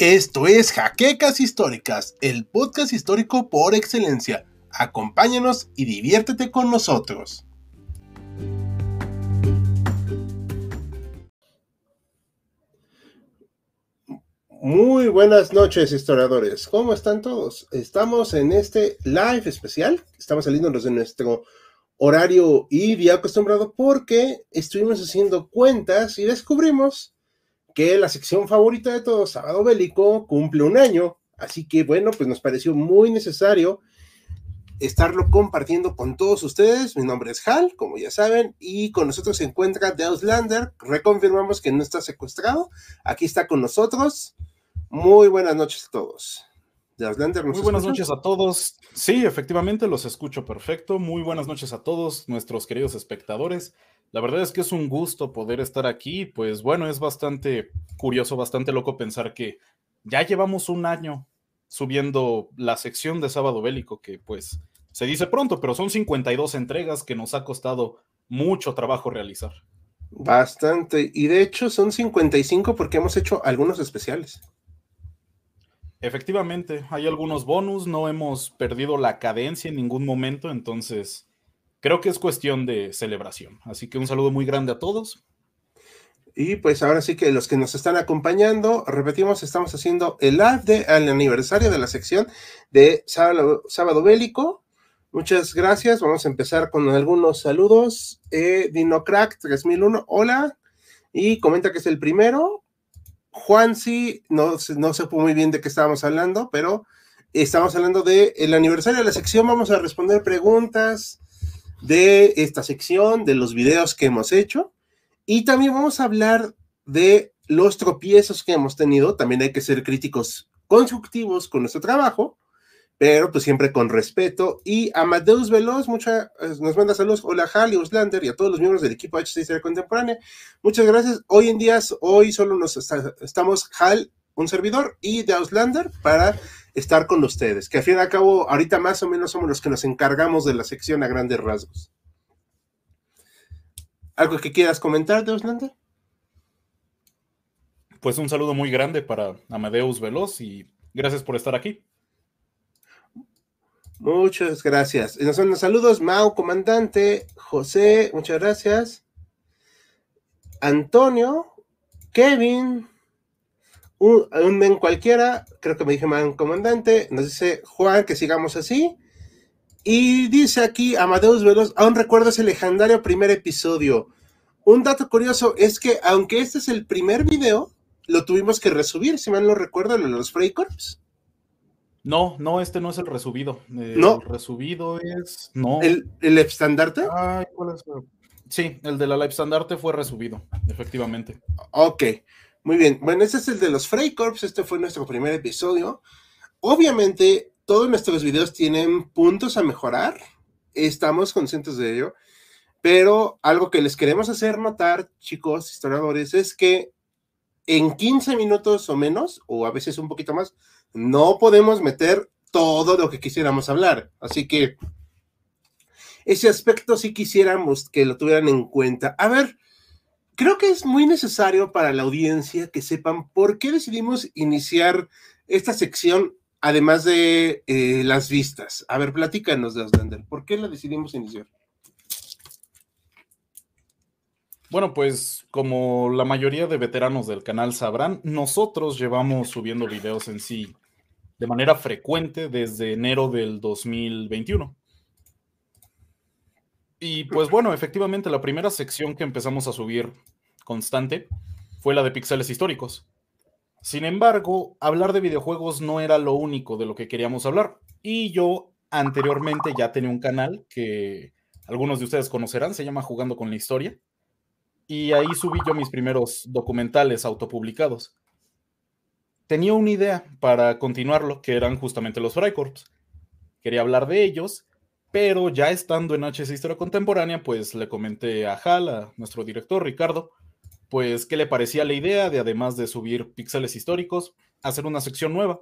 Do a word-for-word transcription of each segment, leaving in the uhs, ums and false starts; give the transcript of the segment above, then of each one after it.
Esto es Jaquecas Históricas, el podcast histórico por excelencia. Acompáñanos y diviértete con nosotros. Muy buenas noches, historiadores. ¿Cómo están todos? Estamos en este live especial. Estamos saliéndonos de nuestro horario y día acostumbrado porque estuvimos haciendo cuentas y descubrimos que la sección favorita de todos, Sábado Bélico, cumple un año, así que bueno, pues nos pareció muy necesario estarlo compartiendo con todos ustedes. Mi nombre es Hal, como ya saben, y con nosotros se encuentra The Auslander. Reconfirmamos que no está secuestrado, aquí está con nosotros. Muy buenas noches a todos. The Auslander, ¿nos escucha? Muy buenas noches a todos, sí, efectivamente los escucho perfecto. Muy buenas noches a todos nuestros queridos espectadores. La verdad es que es un gusto poder estar aquí. Pues bueno, es bastante curioso, bastante loco pensar que ya llevamos un año subiendo la sección de Sábado Bélico, que pues se dice pronto, pero son cincuenta y dos entregas que nos ha costado mucho trabajo realizar. Bastante, y de hecho son cincuenta y cinco porque hemos hecho algunos especiales. Efectivamente, hay algunos bonus, no hemos perdido la cadencia en ningún momento, entonces creo que es cuestión de celebración, así que un saludo muy grande a todos. Y pues ahora sí que los que nos están acompañando, repetimos, estamos haciendo el live de, al aniversario de la sección de Sábado, Sábado Bélico. Muchas gracias, vamos a empezar con algunos saludos. eh, DinoCrack tres mil uno, hola, y comenta que es el primero. Juansi, no, no supo muy bien de qué estábamos hablando, pero estamos hablando del aniversario de la sección. Vamos a responder preguntas de esta sección, de los videos que hemos hecho, y también vamos a hablar de los tropiezos que hemos tenido. También hay que ser críticos constructivos con nuestro trabajo, pero pues siempre con respeto. Y a Amadeus Veloz, mucha, nos manda saludos. Hola Hal y Auslander y a todos los miembros del equipo H C Historia Contemporánea. Muchas gracias. Hoy en día, hoy solo nos está, estamos Hal, un servidor, y de Auslander para estar con ustedes, que al fin y al cabo ahorita más o menos somos los que nos encargamos de la sección a grandes rasgos. ¿Algo que quieras comentar, de Auslander? Pues un saludo muy grande para Amadeus Veloz y gracias por estar aquí. Muchas gracias. Nos son los saludos, Mau, comandante, José, muchas gracias, Antonio, Kevin, un, un men cualquiera, creo que me dije man comandante, nos dice Juan que sigamos así, y dice aquí Amadeus Veloz, aún recuerdo ese legendario primer episodio. Un dato curioso es que aunque este es el primer video, lo tuvimos que resubir, si mal no recuerdo, los Freikorps. No, no, este no es el resubido. El no. resubido es... No. ¿El, el Leibstandarte? Ay, ¿cuál es? Sí, el de la Leibstandarte fue resubido, efectivamente. Ok, muy bien. Bueno, este es el de los Freikorps, este fue nuestro primer episodio. Obviamente, todos nuestros videos tienen puntos a mejorar, estamos conscientes de ello, pero algo que les queremos hacer notar, chicos, historiadores, es que en quince minutos o menos, o a veces un poquito más, no podemos meter todo lo que quisiéramos hablar, así que ese aspecto sí quisiéramos que lo tuvieran en cuenta. A ver, creo que es muy necesario para la audiencia que sepan por qué decidimos iniciar esta sección, además de eh, las vistas. A ver, platícanos, de Auslander, ¿por qué la decidimos iniciar? Bueno, pues como la mayoría de veteranos del canal sabrán, nosotros llevamos subiendo videos en sí de manera frecuente desde enero del dos mil veintiuno. Y pues bueno, efectivamente la primera sección que empezamos a subir constante fue la de píxeles históricos. Sin embargo, hablar de videojuegos no era lo único de lo que queríamos hablar. Y yo anteriormente ya tenía un canal que algunos de ustedes conocerán, se llama Jugando con la Historia. Y ahí subí yo mis primeros documentales autopublicados. Tenía una idea para continuarlo, que eran justamente los Freikorps. Quería hablar de ellos, pero ya estando en H C Historia Contemporánea, pues le comenté a Hal, a nuestro director Ricardo, pues qué le parecía la idea de, además de subir píxeles históricos, hacer una sección nueva.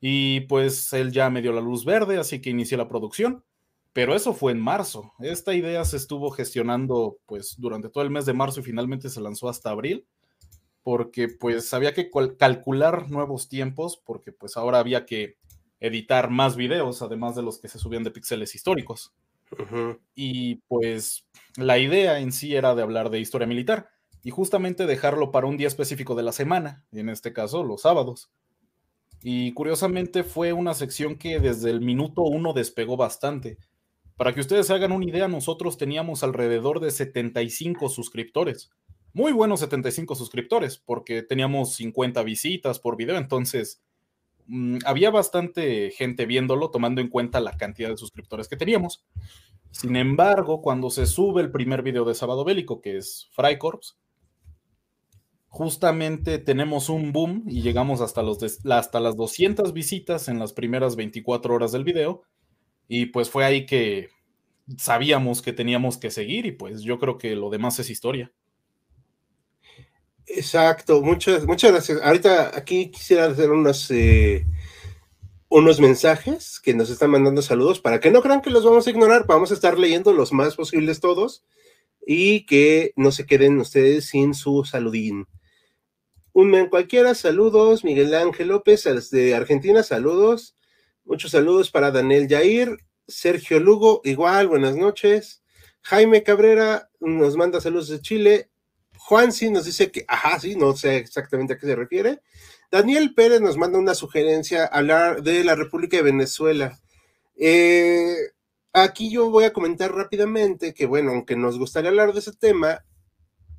Y pues él ya me dio la luz verde, así que inicié la producción. Pero eso fue en marzo. Esta idea se estuvo gestionando pues durante todo el mes de marzo y finalmente se lanzó hasta abril. porque pues había que calcular nuevos tiempos, porque pues ahora había que editar más videos, además de los que se subían de píxeles históricos. Uh-huh. Y pues la idea en sí era de hablar de historia militar, y justamente dejarlo para un día específico de la semana, en este caso los sábados. Y curiosamente fue una sección que desde el minuto uno despegó bastante. Para que ustedes se hagan una idea, nosotros teníamos alrededor de setenta y cinco suscriptores. Muy buenos setenta y cinco suscriptores, porque teníamos cincuenta visitas por video, entonces mmm, había bastante gente viéndolo, tomando en cuenta la cantidad de suscriptores que teníamos. Sin embargo, cuando se sube el primer video de Sábado Bélico, que es Freikorps, justamente tenemos un boom y llegamos hasta, los de, hasta las doscientas visitas en las primeras veinticuatro horas del video, y pues fue ahí que sabíamos que teníamos que seguir, y pues yo creo que lo demás es historia. Exacto, muchas, muchas gracias. Ahorita aquí quisiera hacer unos, eh, unos mensajes que nos están mandando saludos, para que no crean que los vamos a ignorar, vamos a estar leyendo los más posibles todos, y que no se queden ustedes sin su saludín. Un men cualquiera, saludos. Miguel Ángel López, de Argentina, saludos. Muchos saludos para Daniel Yair. Sergio Lugo, igual, buenas noches. Jaime Cabrera nos manda saludos de Chile. Juan sí nos dice que, ajá, sí, no sé exactamente a qué se refiere. Daniel Pérez nos manda una sugerencia, hablar de la República de Venezuela. Eh, aquí yo voy a comentar rápidamente que, bueno, aunque nos gustaría hablar de ese tema,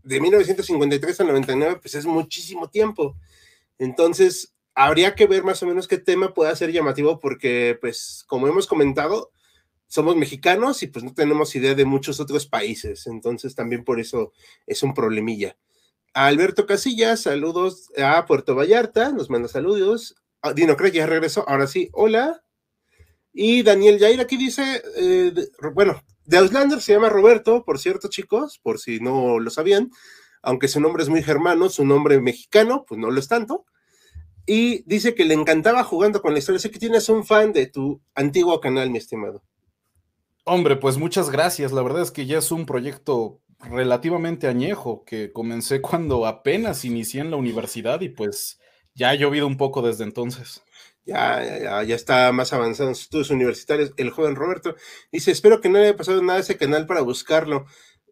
de mil novecientos cincuenta y tres al noventa y nueve, pues es muchísimo tiempo. Entonces, habría que ver más o menos qué tema pueda ser llamativo, porque, pues, como hemos comentado, somos mexicanos y pues no tenemos idea de muchos otros países, entonces también por eso es un problemilla. A Alberto Casillas, saludos a Puerto Vallarta, nos manda saludos. A Dino Craig ya regresó, ahora sí, hola. Y Daniel Yair aquí dice, eh, de, bueno, de Auslander se llama Roberto, por cierto chicos, por si no lo sabían, aunque su nombre es muy germano, su nombre mexicano, pues no lo es tanto. Y dice que le encantaba Jugando con la Historia, sé que tienes un fan de tu antiguo canal, mi estimado. Hombre, pues muchas gracias, la verdad es que ya es un proyecto relativamente añejo, que comencé cuando apenas inicié en la universidad y pues ya ha llovido un poco desde entonces. Ya, ya, ya, ya está más avanzado en sus estudios universitarios el joven Roberto. Dice, espero que no le haya pasado nada a ese canal para buscarlo.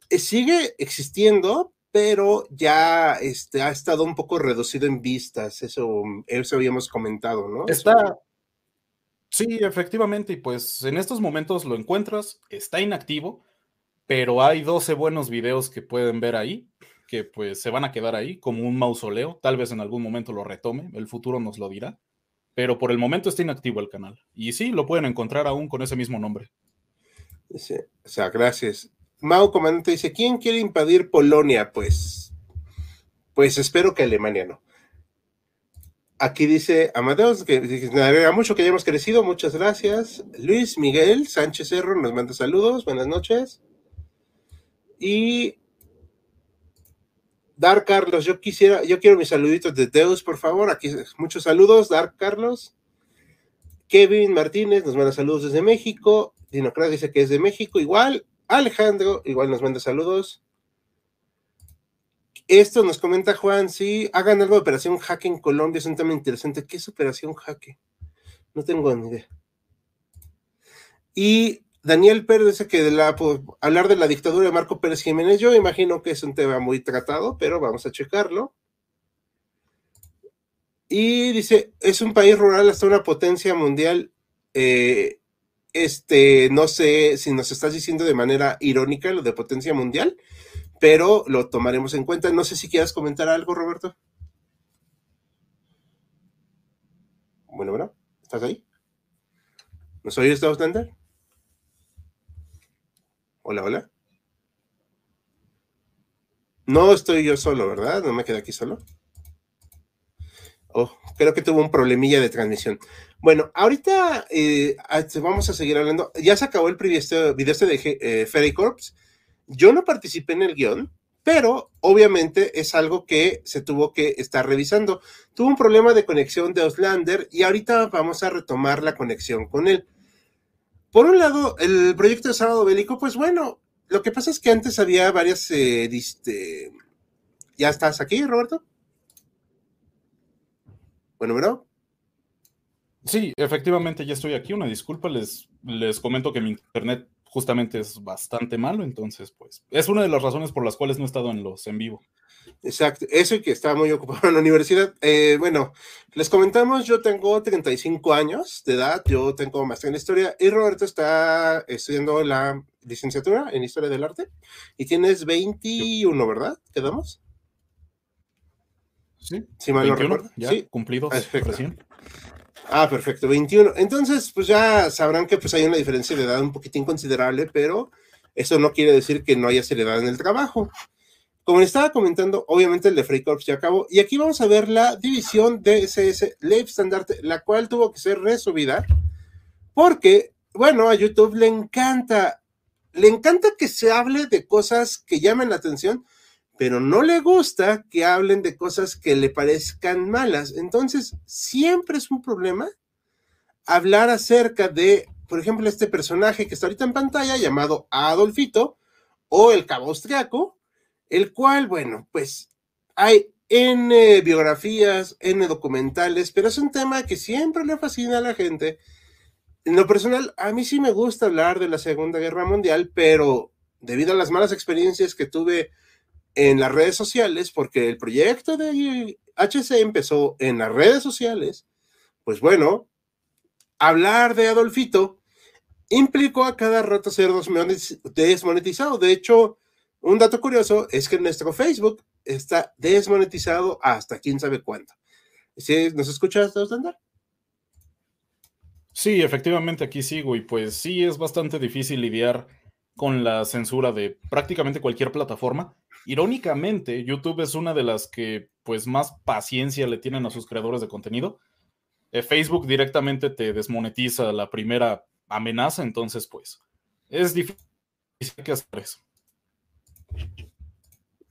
Eh, sigue existiendo, pero ya este, ha estado un poco reducido en vistas, eso, eso habíamos comentado, ¿no? Está... Eso... Sí, efectivamente, y pues en estos momentos lo encuentras, está inactivo, pero hay doce buenos videos que pueden ver ahí, que pues se van a quedar ahí como un mausoleo, tal vez en algún momento lo retome, el futuro nos lo dirá, pero por el momento está inactivo el canal, y sí, lo pueden encontrar aún con ese mismo nombre. Sí, o sea, gracias. Mau Comandante dice, ¿quién quiere invadir Polonia? Pues, pues espero que Alemania no. Aquí dice Amadeus, que me agrega mucho que hayamos crecido, muchas gracias. Luis Miguel Sánchez Erro nos manda saludos, buenas noches. Y Dar Carlos, yo quisiera, yo quiero mis saluditos de Deus, por favor. Aquí muchos saludos, Dar Carlos. Kevin Martínez nos manda saludos desde México. Dinocrat dice que es de México, igual. Alejandro, igual nos manda saludos. Esto nos comenta Juan, sí, hagan algo de Operación Jaque en Colombia, es un tema interesante. ¿Qué es Operación Jaque? No tengo ni idea. Y Daniel Pérez dice que de la, por hablar de la dictadura de Marco Pérez Jiménez, yo imagino que es un tema muy tratado, pero vamos a checarlo. Y dice, es un país rural hasta una potencia mundial, eh, este, no sé si nos estás diciendo de manera irónica lo de potencia mundial, pero lo tomaremos en cuenta. No sé si quieras comentar algo, Roberto. Bueno, bueno, ¿estás ahí? ¿Nos oyes, Auslander? Hola, hola. No estoy yo solo, ¿verdad? No me quedé aquí solo. Oh, creo que tuvo un problemilla de transmisión. Bueno, ahorita eh, vamos a seguir hablando. Ya se acabó el video este de eh, Freikorps. Yo no participé en el guión, pero obviamente es algo que se tuvo que estar revisando. Tuvo un problema de conexión de Auslander y ahorita vamos a retomar la conexión con él. Por un lado, el proyecto de Sábado Bélico, pues bueno, lo que pasa es que antes había varias... Eh, este... ¿Ya estás aquí, Roberto? Bueno, ¿verdad? Sí, efectivamente ya estoy aquí. Una disculpa, les, les comento que mi internet justamente es bastante malo, entonces pues es una de las razones por las cuales no he estado en los en vivo. Exacto, eso y que estaba muy ocupado en la universidad. Eh, bueno, les comentamos, yo tengo treinta y cinco años de edad, yo tengo maestría en historia y Roberto está estudiando la licenciatura en historia del arte y tienes veintiuno, ¿verdad? ¿Quedamos? Sí, si mal no recuerdo. Ya, sí, cumplido. Perfecto. Recién. Ah, perfecto, veintiuno. Entonces, pues ya sabrán que pues hay una diferencia de edad un poquitín considerable, pero eso no quiere decir que no haya seriedad en el trabajo. Como les estaba comentando, obviamente el de Freikorps ya acabó, y aquí vamos a ver la división de ese ese Leibstandarte, la cual tuvo que ser resubida, porque, bueno, a YouTube le encanta, le encanta que se hable de cosas que llamen la atención, pero no le gusta que hablen de cosas que le parezcan malas. Entonces, siempre es un problema hablar acerca de, por ejemplo, este personaje que está ahorita en pantalla, llamado Adolfito, o el cabo austriaco, el cual, bueno, pues hay N biografías, N documentales, pero es un tema que siempre le fascina a la gente. En lo personal, a mí sí me gusta hablar de la Segunda Guerra Mundial, pero debido a las malas experiencias que tuve en las redes sociales, porque el proyecto de H C empezó en las redes sociales, pues bueno, hablar de Adolfito implicó a cada rato ser desmonetizado. De hecho, un dato curioso es que nuestro Facebook está desmonetizado hasta quién sabe cuándo. ¿Sí? ¿Nos escuchas, Auslander? Sí, efectivamente aquí sigo, y pues sí, es bastante difícil lidiar con la censura de prácticamente cualquier plataforma. Irónicamente, YouTube es una de las que pues más paciencia le tienen a sus creadores de contenido. Eh, Facebook directamente te desmonetiza la primera amenaza, entonces pues es difícil que hacer eso.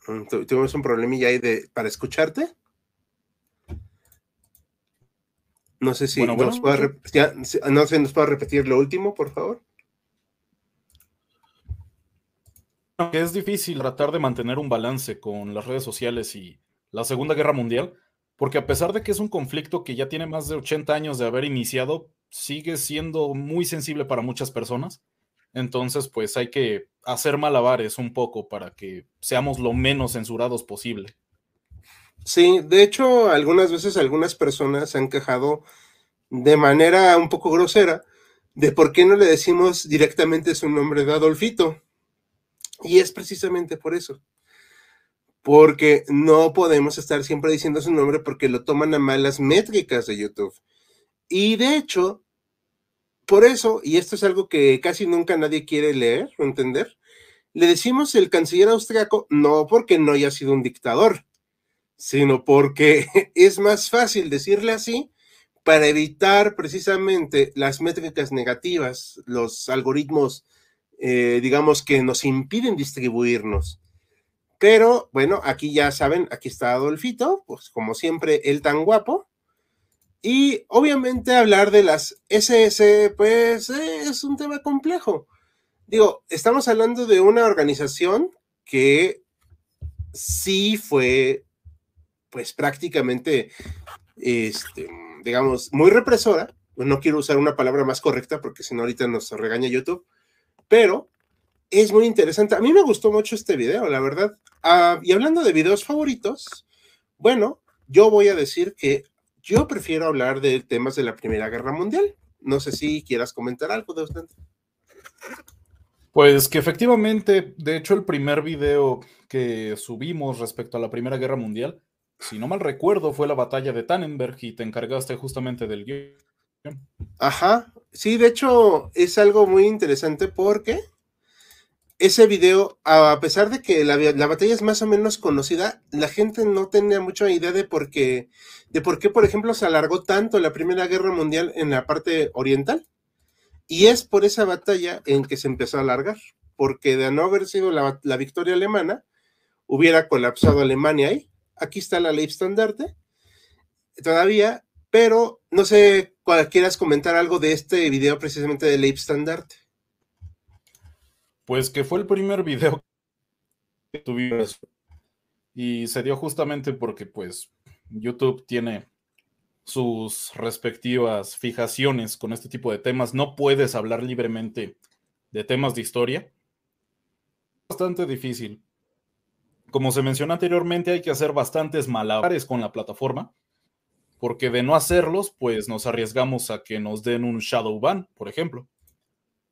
¿Tuvimos un problemilla ahí de, para escucharte? No sé si bueno, nos bueno, pueda, ya, no sé, nos pueda repetir lo último, por favor. Es difícil tratar de mantener un balance con las redes sociales y la Segunda Guerra Mundial, porque a pesar de que es un conflicto que ya tiene más de ochenta años de haber iniciado, sigue siendo muy sensible para muchas personas. Entonces, pues hay que hacer malabares un poco para que seamos lo menos censurados posible. Sí, de hecho, algunas veces algunas personas se han quejado de manera un poco grosera de por qué no le decimos directamente su nombre de Adolfito. Y es precisamente por eso, porque no podemos estar siempre diciendo su nombre porque lo toman a malas métricas de YouTube. Y de hecho, por eso, y esto es algo que casi nunca nadie quiere leer o entender, le decimos el canciller austriaco no porque no haya sido un dictador, sino porque es más fácil decirle así para evitar precisamente las métricas negativas, los algoritmos Eh, digamos que nos impiden distribuirnos. Pero bueno, aquí ya saben, aquí está Adolfito, pues como siempre, él tan guapo. Y obviamente hablar de las ese ese, pues eh, es un tema complejo. Digo, estamos hablando de una organización que sí fue, pues prácticamente, este, digamos, muy represora. No quiero usar una palabra más correcta porque si no ahorita nos regaña YouTube. Pero es muy interesante. A mí me gustó mucho este video, la verdad. Ah, y hablando de videos favoritos, bueno, yo voy a decir que yo prefiero hablar de temas de la Primera Guerra Mundial. No sé si quieras comentar algo de usted. Pues que efectivamente, de hecho, el primer video que subimos respecto a la Primera Guerra Mundial, si no mal recuerdo, fue la batalla de Tannenberg y te encargaste justamente del guión. Ajá. Sí, de hecho, es algo muy interesante porque ese video, a pesar de que la, la batalla es más o menos conocida, la gente no tenía mucha idea de por qué, de por qué, por ejemplo, se alargó tanto la Primera Guerra Mundial en la parte oriental. Y es por esa batalla en que se empezó a alargar, porque de no haber sido la, la victoria alemana, hubiera colapsado Alemania ahí. Aquí está la Leibstandarte, todavía, pero no sé... ¿Quieres comentar algo de este video precisamente de Leibstandarte? Pues que fue el primer video que tuvimos y se dio justamente porque pues YouTube tiene sus respectivas fijaciones con este tipo de temas. No puedes hablar libremente de temas de historia. Bastante difícil. Como se mencionó anteriormente, hay que hacer bastantes malabares con la plataforma, porque de no hacerlos, pues nos arriesgamos a que nos den un shadow ban, por ejemplo.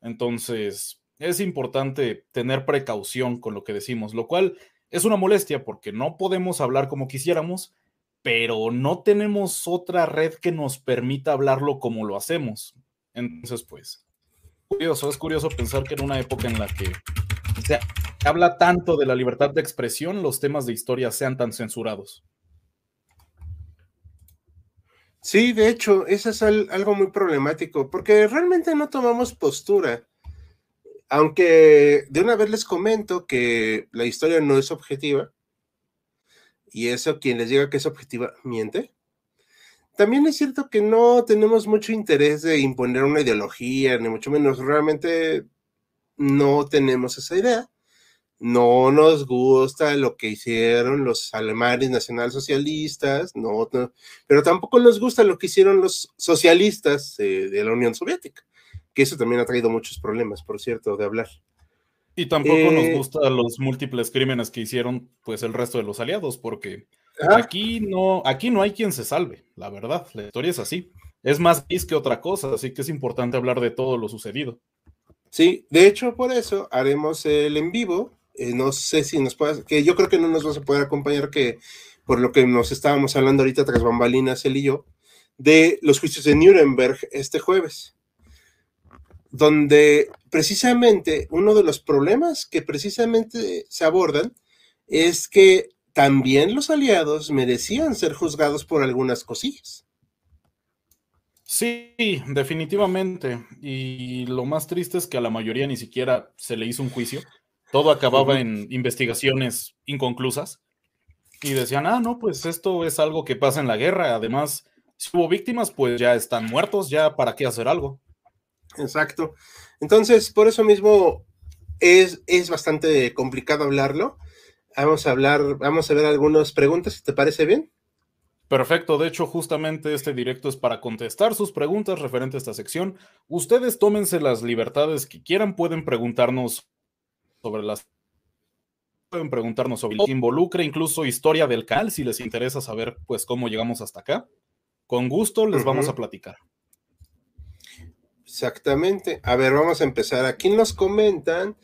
Entonces, es importante tener precaución con lo que decimos, lo cual es una molestia porque no podemos hablar como quisiéramos, pero no tenemos otra red que nos permita hablarlo como lo hacemos. Entonces, pues, curioso, es curioso pensar que en una época en la que se habla tanto de la libertad de expresión, los temas de historia sean tan censurados. Sí, de hecho, eso es algo muy problemático, porque realmente no tomamos postura. Aunque de una vez les comento que la historia no es objetiva, y eso quien les diga que es objetiva miente. También es cierto que no tenemos mucho interés de imponer una ideología, ni mucho menos, realmente no tenemos esa idea. No nos gusta lo que hicieron los alemanes nacionalsocialistas, no, no, pero tampoco nos gusta lo que hicieron los socialistas eh, de la Unión Soviética, que eso también ha traído muchos problemas, por cierto, de hablar. Y tampoco eh, nos gustan los múltiples crímenes que hicieron pues el resto de los aliados, porque ¿Ah? aquí, no, aquí no hay quien se salve, la verdad, la historia es así. Es más gris que otra cosa, así que es importante hablar de todo lo sucedido. Sí, de hecho, por eso haremos el en vivo, eh, no sé si nos puedas, que yo creo que no nos vas a poder acompañar, que por lo que nos estábamos hablando ahorita tras bambalinas, él y yo, de los juicios de Nuremberg este jueves. Donde precisamente uno de los problemas que precisamente se abordan es que también los aliados merecían ser juzgados por algunas cosillas. Sí, definitivamente. Y lo más triste es que a la mayoría ni siquiera se le hizo un juicio. Todo acababa en investigaciones inconclusas. Y decían, ah, no, pues esto es algo que pasa en la guerra. Además, si hubo víctimas, pues ya están muertos, ya para qué hacer algo. Exacto. Entonces, por eso mismo es, es bastante complicado hablarlo. Vamos a hablar, vamos a ver algunas preguntas, si te parece bien. Perfecto, de hecho, justamente este directo es para contestar sus preguntas referente a esta sección. Ustedes tómense las libertades que quieran, pueden preguntarnos sobre las... Pueden preguntarnos sobre lo que involucra, incluso historia del canal, si les interesa saber pues cómo llegamos hasta acá. Con gusto les uh-huh. vamos a platicar. Exactamente. A ver, vamos a empezar. Aquí nos comentan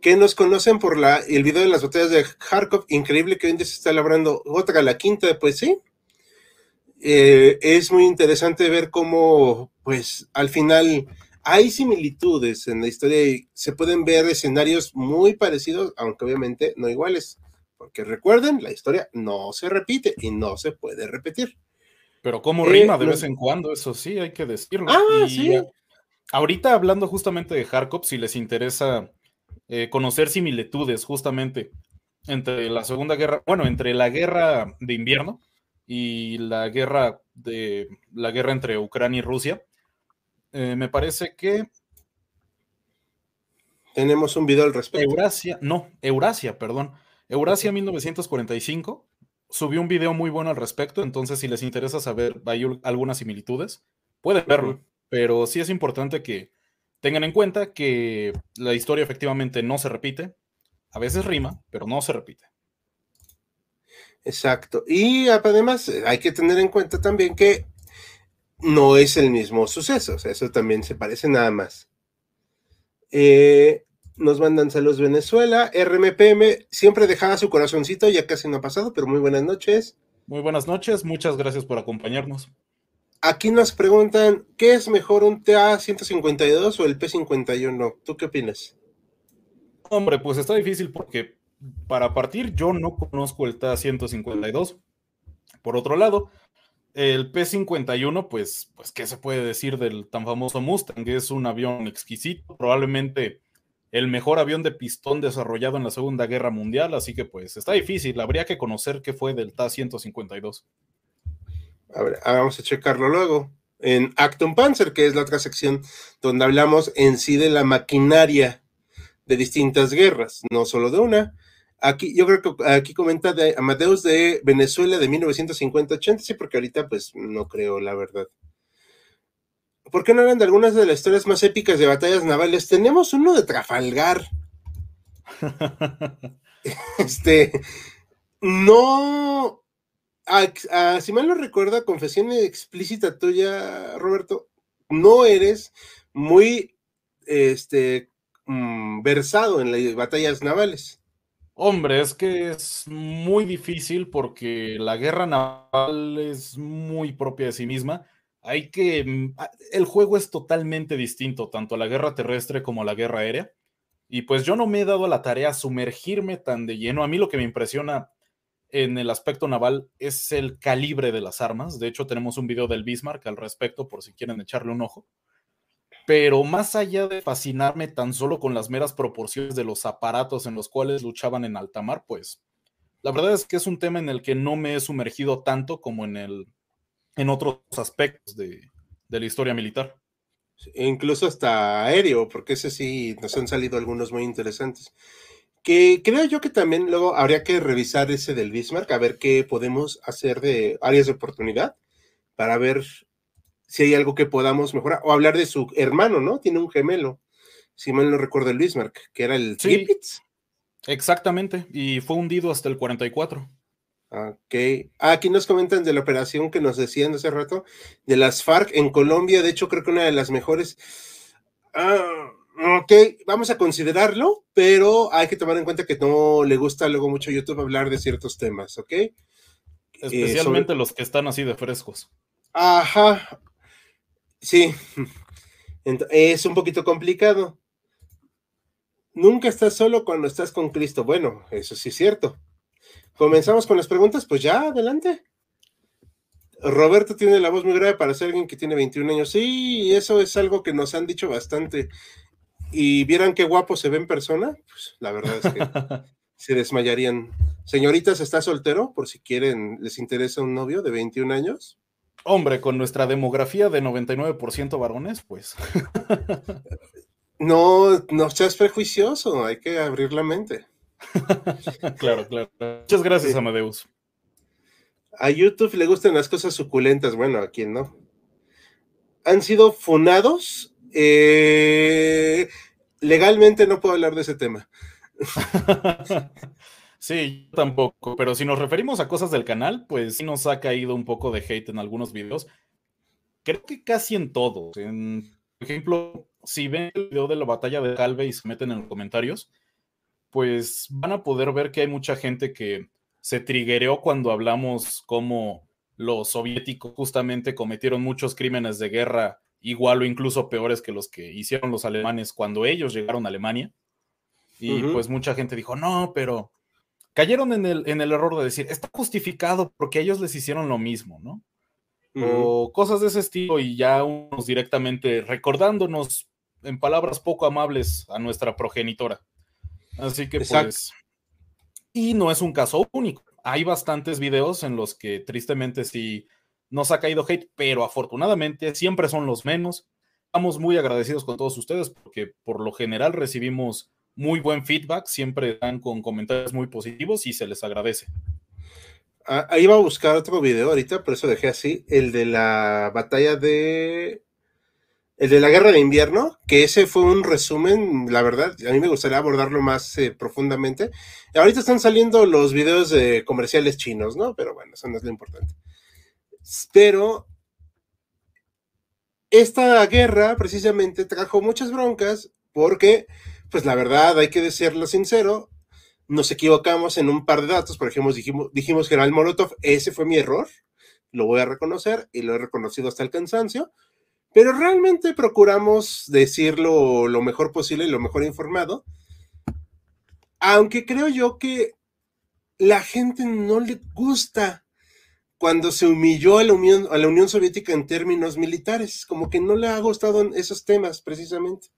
que nos conocen por la, el video de las batallas de Kharkov. Increíble que hoy en día se está elaborando otra, la quinta, pues sí. Eh, es muy interesante ver cómo, pues, al final hay similitudes en la historia y se pueden ver escenarios muy parecidos, aunque obviamente no iguales. Porque recuerden, la historia no se repite y no se puede repetir. Pero cómo rima eh, de no... vez en cuando, eso sí, hay que decirlo. Ah, y... sí. Ahorita hablando justamente de Kharkov, si les interesa eh, conocer similitudes justamente entre la Segunda Guerra, bueno, entre la Guerra de Invierno y la guerra de la guerra entre Ucrania y Rusia, eh, me parece que tenemos un video al respecto. Eurasia, no, Eurasia, perdón, Eurasia mil novecientos cuarenta y cinco subió un video muy bueno al respecto, entonces si les interesa saber hay algunas similitudes, pueden verlo. Uh-huh. Pero sí es importante que tengan en cuenta que la historia efectivamente no se repite. A veces rima, pero no se repite. Exacto. Y además hay que tener en cuenta también que no es el mismo suceso. O sea, eso también se parece nada más. Eh, nos mandan saludos Venezuela. R M P M siempre dejaba su corazoncito. Ya casi no ha pasado, pero muy buenas noches. Muy buenas noches. Muchas gracias por acompañarnos. Aquí nos preguntan, ¿qué es mejor, un T A ciento cincuenta y dos o el P cincuenta y uno? ¿Tú qué opinas? Hombre, pues está difícil porque para partir yo no conozco el T A ciento cincuenta y dos. Por otro lado, el P cincuenta y uno, pues, pues ¿qué se puede decir del tan famoso Mustang? Es un avión exquisito, probablemente el mejor avión de pistón desarrollado en la Segunda Guerra Mundial, así que pues está difícil, habría que conocer qué fue del T A ciento cincuenta y dos. A ver, vamos a checarlo luego en Acton Panzer, que es la otra sección donde hablamos en sí de la maquinaria de distintas guerras, no solo de una. Aquí, yo creo que aquí comenta de Amadeus de Venezuela de mil novecientos cincuenta a ochenta, sí, porque ahorita pues no creo, la verdad. ¿Por qué no hablan de algunas de las historias más épicas de batallas navales? Tenemos uno de Trafalgar. Este, no, a, a, si mal no recuerdo, confesión explícita tuya, Roberto, no eres muy este, mm, versado en las batallas navales. Hombre, es que es muy difícil porque la guerra naval es muy propia de sí misma. Hay que, el juego es totalmente distinto, tanto a la guerra terrestre como a la guerra aérea. Y pues yo no me he dado la tarea a sumergirme tan de lleno. A mí lo que me impresiona en el aspecto naval es el calibre de las armas. De hecho, tenemos un video del Bismarck al respecto, por si quieren echarle un ojo. Pero más allá de fascinarme tan solo con las meras proporciones de los aparatos en los cuales luchaban en alta mar, pues la verdad es que es un tema en el que no me he sumergido tanto como en, el, en otros aspectos de, de la historia militar. Incluso hasta aéreo, porque ese sí nos han salido algunos muy interesantes. Que creo yo que también luego habría que revisar ese del Bismarck, a ver qué podemos hacer de áreas de oportunidad, para ver si hay algo que podamos mejorar, o hablar de su hermano, ¿no? Tiene un gemelo, si mal no recuerdo el Bismarck, que era el sí, Tirpitz. Exactamente, y fue hundido hasta el cuarenta y cuatro. Ok, ah, aquí nos comentan de la operación que nos decían hace rato, de las FARC en Colombia, de hecho creo que una de las mejores. Ah, ok, vamos a considerarlo, pero hay que tomar en cuenta que no le gusta luego mucho a YouTube hablar de ciertos temas, ¿ok? Especialmente eh, sobre... los que están así de frescos. Ajá. Sí, es un poquito complicado. Nunca estás solo cuando estás con Cristo. Bueno, eso sí es cierto. Comenzamos con las preguntas, pues ya, adelante. Roberto tiene la voz muy grave para ser alguien que tiene veintiún años. Sí, eso es algo que nos han dicho bastante. Y vieran qué guapo se ve en persona, pues la verdad es que se desmayarían. Señoritas, ¿está soltero? Por si quieren, les interesa un novio de veintiún años. Hombre, con nuestra demografía de noventa y nueve por ciento varones, pues. No, no seas prejuicioso, hay que abrir la mente. Claro, claro. Muchas gracias, sí. Amadeus. A YouTube le gustan las cosas suculentas, bueno, ¿a quién no? Han sido funados. Eh, legalmente no puedo hablar de ese tema. Sí, yo tampoco, pero si nos referimos a cosas del canal, pues sí nos ha caído un poco de hate en algunos videos. Creo que casi en todos. En, por ejemplo, si ven el video de la batalla de Calve y se meten en los comentarios, pues van a poder ver que hay mucha gente que se triggereó cuando hablamos cómo los soviéticos justamente cometieron muchos crímenes de guerra igual o incluso peores que los que hicieron los alemanes cuando ellos llegaron a Alemania. Y uh-huh. Pues mucha gente dijo, no, pero... cayeron en el, en el error de decir, está justificado porque ellos les hicieron lo mismo, ¿no? Uh-huh. O cosas de ese estilo, y ya unos directamente recordándonos en palabras poco amables a nuestra progenitora. Así que exacto. Pues... y no es un caso único. Hay bastantes videos en los que tristemente sí nos ha caído hate, pero afortunadamente siempre son los menos. Estamos muy agradecidos con todos ustedes porque por lo general recibimos... muy buen feedback, siempre están con comentarios muy positivos y se les agradece. Ah, iba a buscar otro video ahorita, por eso dejé así, el de la batalla de... el de la Guerra de Invierno, que ese fue un resumen, la verdad, a mí me gustaría abordarlo más eh, profundamente. Ahorita están saliendo los videos de comerciales chinos, ¿no? Pero bueno, eso no es lo importante. Pero... esta guerra precisamente trajo muchas broncas porque... pues la verdad, hay que decirlo sincero, nos equivocamos en un par de datos, por ejemplo, dijimos, dijimos General Molotov, ese fue mi error, lo voy a reconocer y lo he reconocido hasta el cansancio, pero realmente procuramos decirlo lo mejor posible y lo mejor informado, aunque creo yo que la gente no le gusta cuando se humilló a la Unión, a la Unión Soviética en términos militares, como que no le ha gustado esos temas precisamente.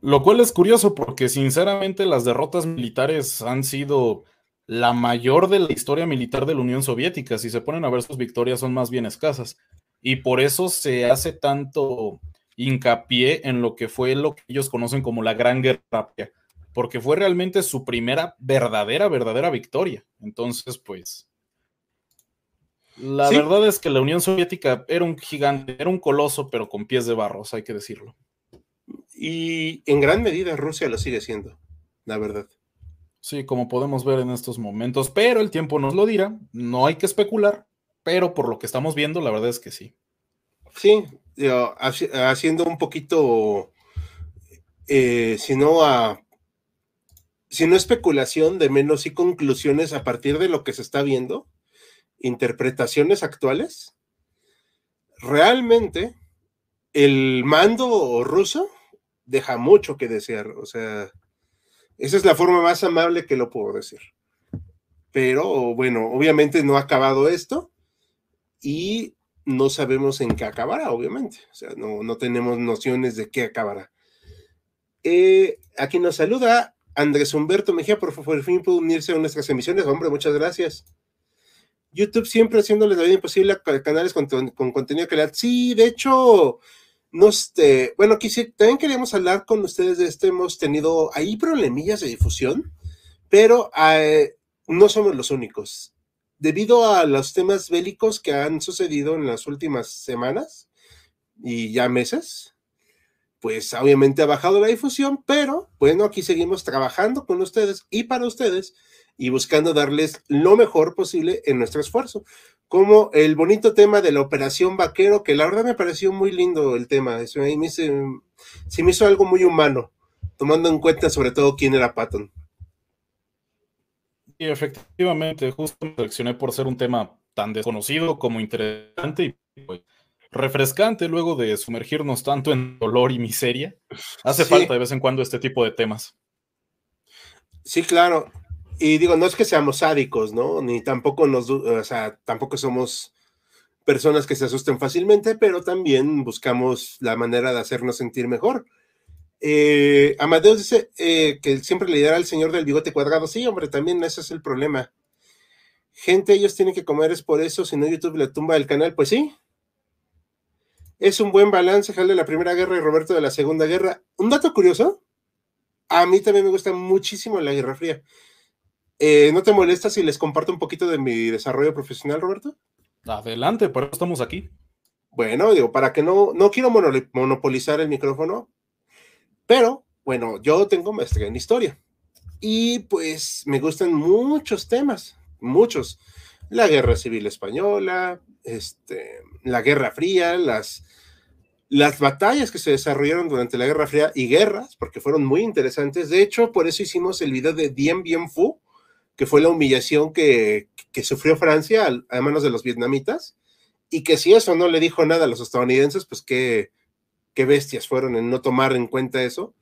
Lo cual es curioso porque sinceramente las derrotas militares han sido la mayor de la historia militar de la Unión Soviética. Si se ponen a ver, sus victorias son más bien escasas. Y por eso se hace tanto hincapié en lo que fue lo que ellos conocen como la Gran Guerra Fría. porque fue realmente su primera verdadera, verdadera victoria. Entonces, pues, la ¿Sí? verdad es que la Unión Soviética era un gigante, era un coloso, pero con pies de barro, o sea, hay que decirlo. Y en gran medida Rusia lo sigue siendo, la verdad. Sí, como podemos ver en estos momentos, pero el tiempo nos lo dirá, no hay que especular, pero por lo que estamos viendo, la verdad es que sí. Sí, digo, haciendo un poquito, eh, si no a... si no especulación, de menos sí conclusiones a partir de lo que se está viendo, interpretaciones actuales, realmente el mando ruso deja mucho que desear, o sea, esa es la forma más amable que lo puedo decir. Pero bueno, obviamente no ha acabado esto y no sabemos en qué acabará, obviamente, o sea, no, no tenemos nociones de qué acabará. Eh, aquí nos saluda Andrés Humberto Mejía, por favor, por fin pudo unirse a nuestras emisiones. Hombre, muchas gracias. YouTube siempre haciéndoles la vida imposible a canales con, con contenido de calidad. Sí, de hecho, no este, bueno, quise, también queríamos hablar con ustedes de este. Hemos tenido ahí problemillas de difusión, pero eh, no somos los únicos. Debido a los temas bélicos que han sucedido en las últimas semanas y ya meses, pues obviamente ha bajado la difusión, pero bueno, aquí seguimos trabajando con ustedes y para ustedes y buscando darles lo mejor posible en nuestro esfuerzo, como el bonito tema de la Operación Vaquero, que la verdad me pareció muy lindo el tema. Eso ahí me hizo, se me hizo algo muy humano, tomando en cuenta sobre todo quién era Patton. Y efectivamente, justo me seleccioné por ser un tema tan desconocido como interesante y pues refrescante luego de sumergirnos tanto en dolor y miseria. Hace sí. falta de vez en cuando este tipo de temas. Sí, claro. Y digo, no es que seamos sádicos, ¿no? Ni tampoco nos, o sea, tampoco somos personas que se asusten fácilmente, pero también buscamos la manera de hacernos sentir mejor. Eh, Amadeus dice eh, que siempre le dará al señor del bigote cuadrado. Sí, hombre, también ese es el problema. Gente, ellos tienen que comer, es por eso, si no YouTube le tumba el canal. Pues sí. Es un buen balance, Hal de la Primera Guerra y Roberto de la Segunda Guerra. Un dato curioso, a mí también me gusta muchísimo la Guerra Fría. Eh, ¿No te molesta si les comparto un poquito de mi desarrollo profesional, Roberto? Adelante, por eso estamos aquí. Bueno, digo, para que no, no quiero monopolizar el micrófono, pero, bueno, yo tengo maestría en historia, y pues me gustan muchos temas, muchos. La Guerra Civil Española, este, la Guerra Fría, las, las batallas que se desarrollaron durante la Guerra Fría y guerras, porque fueron muy interesantes. De hecho, por eso hicimos el video de Dien Bien Phu, que fue la humillación que, que sufrió Francia a, a manos de los vietnamitas, y que si eso no le dijo nada a los estadounidenses, pues qué, qué bestias fueron en no tomar en cuenta eso.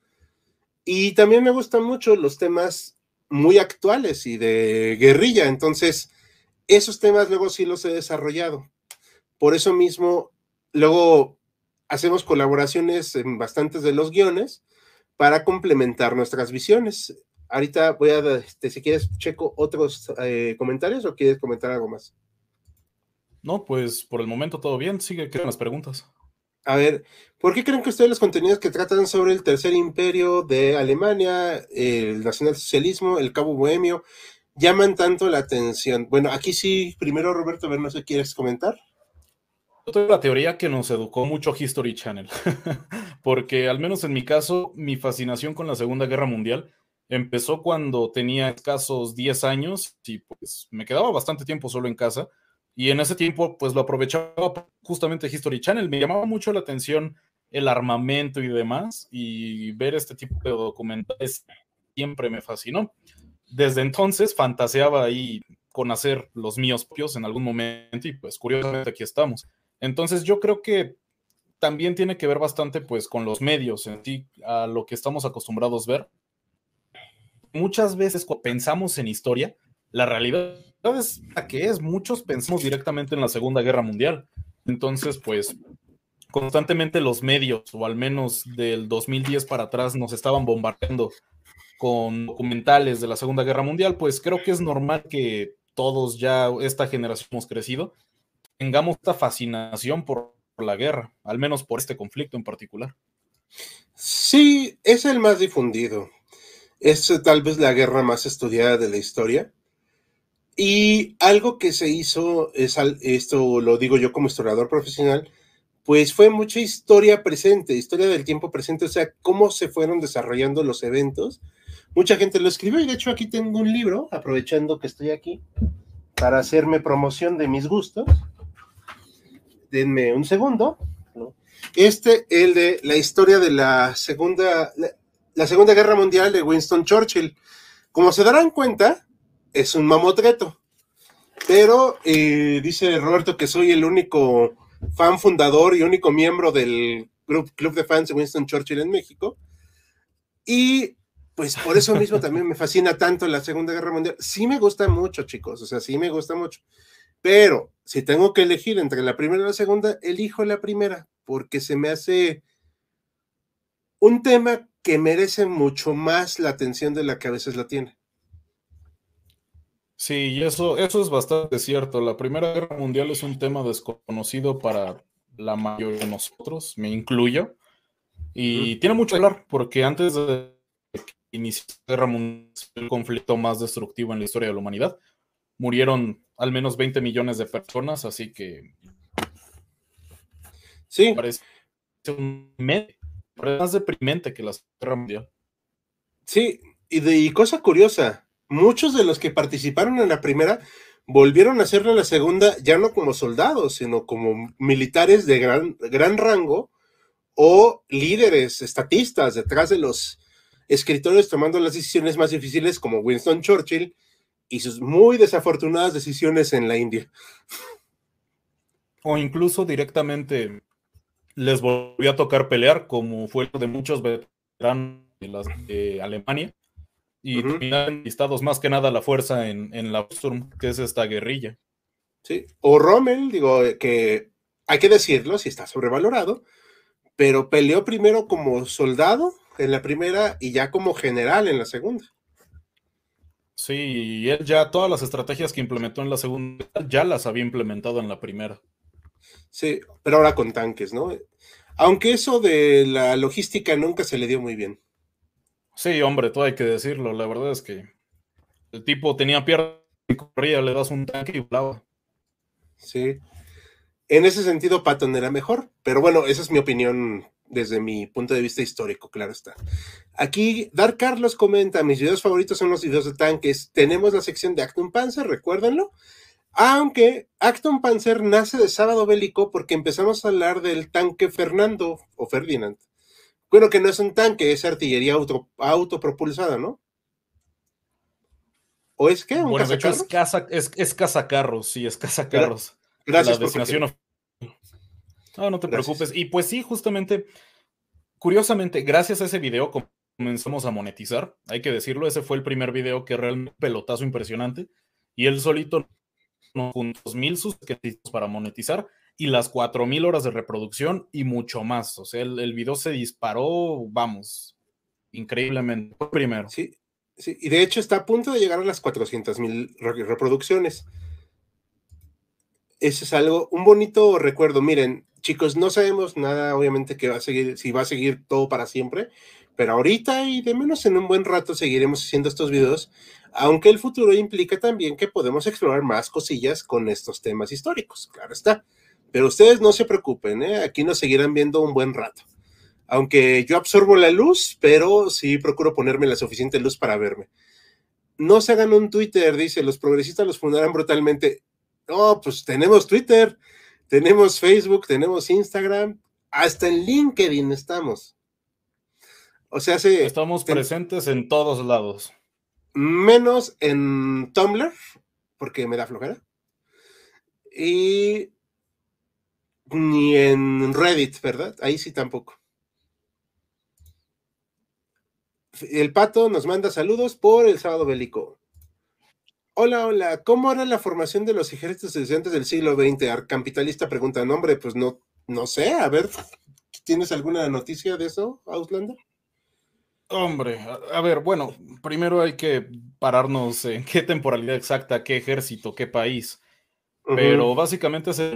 Y también me gustan mucho los temas muy actuales y de guerrilla, entonces esos temas luego sí los he desarrollado. Por eso mismo, luego hacemos colaboraciones en bastantes de los guiones para complementar nuestras visiones. Ahorita voy a, este, si quieres, checo otros eh, comentarios o quieres comentar algo más. No, pues por el momento todo bien, sigue con las preguntas. A ver, ¿por qué creen que ustedes los contenidos que tratan sobre el Tercer Imperio de Alemania, el nacionalsocialismo, el Cabo Bohemio, llaman tanto la atención? Bueno, aquí sí, primero Roberto, a ver, no sé, ¿quieres comentar? Yo tengo la teoría que nos educó mucho History Channel, porque al menos en mi caso, mi fascinación con la Segunda Guerra Mundial empezó cuando tenía escasos diez años, y pues me quedaba bastante tiempo solo en casa, y en ese tiempo pues lo aprovechaba justamente History Channel. Me llamaba mucho la atención el armamento y demás, y ver este tipo de documentales siempre me fascinó. Desde entonces fantaseaba ahí con hacer los míos propios en algún momento y pues curiosamente aquí estamos. Entonces yo creo que también tiene que ver bastante pues con los medios en sí, a lo que estamos acostumbrados a ver. Muchas veces cuando pensamos en historia, la realidad es la que es. Muchos pensamos directamente en la Segunda Guerra Mundial. Entonces pues constantemente los medios, o al menos del dos mil diez para atrás, nos estaban bombardeando con documentales de la Segunda Guerra Mundial. Pues creo que es normal que todos ya, esta generación hemos crecido, tengamos esta fascinación por la guerra, al menos por este conflicto en particular. Sí, es el más difundido. Es tal vez la guerra más estudiada de la historia. Y algo que se hizo, es, esto lo digo yo como historiador profesional, pues fue mucha historia presente, historia del tiempo presente, o sea, cómo se fueron desarrollando los eventos. Mucha gente lo escribió y de hecho aquí tengo un libro, aprovechando que estoy aquí, para hacerme promoción de mis gustos. Denme un segundo. Este, el de la historia de la segunda, la, la Segunda Guerra Mundial de Winston Churchill. Como se darán cuenta, es un mamotreto, pero eh, dice Roberto que soy el único fan fundador y único miembro del club, club de fans de Winston Churchill en México, y pues por eso mismo también me fascina tanto la Segunda Guerra Mundial. Sí me gusta mucho, chicos, o sea, sí me gusta mucho, pero si tengo que elegir entre la primera y la segunda, elijo la primera, porque se me hace un tema que merece mucho más la atención de la que a veces la tiene. Sí, eso, eso es bastante cierto. La Primera Guerra Mundial es un tema desconocido para la mayoría de nosotros, me incluyo, y tiene mucho que hablar, porque antes de que inició la Guerra Mundial, el conflicto más destructivo en la historia de la humanidad, murieron al menos veinte millones de personas, así que... Sí. Parece un medio, parece más deprimente que la Guerra Mundial. Sí, y, de, y cosa curiosa, muchos de los que participaron en la primera volvieron a hacerlo en la segunda, ya no como soldados, sino como militares de gran, gran rango o líderes estatistas detrás de los escritores tomando las decisiones más difíciles, como Winston Churchill y sus muy desafortunadas decisiones en la India. O incluso directamente les volvió a tocar pelear, como fue de muchos veteranos de, las, de Alemania. Y uh-huh. terminaron enlistados más que nada la fuerza en, en la Sturm, que es esta guerrilla. Sí, o Rommel, digo, que hay que decirlo, si está sobrevalorado, pero peleó primero como soldado en la primera y ya como general en la segunda. Sí, y él ya todas las estrategias que implementó en la segunda ya las había implementado en la primera. Sí, pero ahora con tanques, ¿no? Aunque eso de la logística nunca se le dio muy bien. Sí, hombre, todo hay que decirlo. La verdad es que el tipo tenía piernas y corría, le das un tanque y volaba. Sí. En ese sentido, Patton era mejor, pero bueno, esa es mi opinión desde mi punto de vista histórico, claro está. Aquí, Dar Carlos comenta, mis videos favoritos son los videos de tanques. Tenemos la sección de Acton Panzer, recuérdenlo. Aunque Acton Panzer nace de Sábado Bélico porque empezamos a hablar del tanque Fernando o Ferdinand. Bueno, que no es un tanque, es artillería auto, autopropulsada, ¿no? ¿O es qué? ¿Un bueno, de hecho es, casa, es, es cazacarros, sí, es cazacarros. Gracias la designación porque... No, no te gracias. Preocupes. Y pues sí, justamente, curiosamente, gracias a ese video comenzamos a monetizar, hay que decirlo, ese fue el primer video que realmente pelotazo impresionante, y él solito nos juntó dos mil suscriptores para monetizar, y las cuatro mil horas de reproducción y mucho más. O sea, el, el video se disparó, vamos, increíblemente. Primero. Sí, sí, y de hecho está a punto de llegar a las cuatrocientas mil reproducciones. Ese es algo, un bonito recuerdo. Miren, chicos, no sabemos nada, obviamente, que va a seguir, si va a seguir todo para siempre, pero ahorita y de menos en un buen rato seguiremos haciendo estos videos, aunque el futuro implica también que podemos explorar más cosillas con estos temas históricos. Claro está. Pero ustedes no se preocupen, ¿eh? Aquí nos seguirán viendo un buen rato. Aunque yo absorbo la luz, pero sí procuro ponerme la suficiente luz para verme. No se hagan un Twitter, dice, los progresistas los fundarán brutalmente. No, pues tenemos Twitter, tenemos Facebook, tenemos Instagram, hasta en LinkedIn estamos. O sea, sí, estamos ten... presentes en todos lados. Menos en Tumblr, porque me da flojera. Y... ni en Reddit, ¿verdad? Ahí sí tampoco. El Pato nos manda saludos por el Sábado Bélico. Hola, hola, ¿cómo era la formación de los ejércitos antes del siglo veinte? Arcapitalista pregunta, nombre, pues no, no sé, a ver, ¿tienes alguna noticia de eso, Auslander? Hombre, a, a ver, bueno, primero hay que pararnos en qué temporalidad exacta, qué ejército, qué país. Pero uh-huh. básicamente se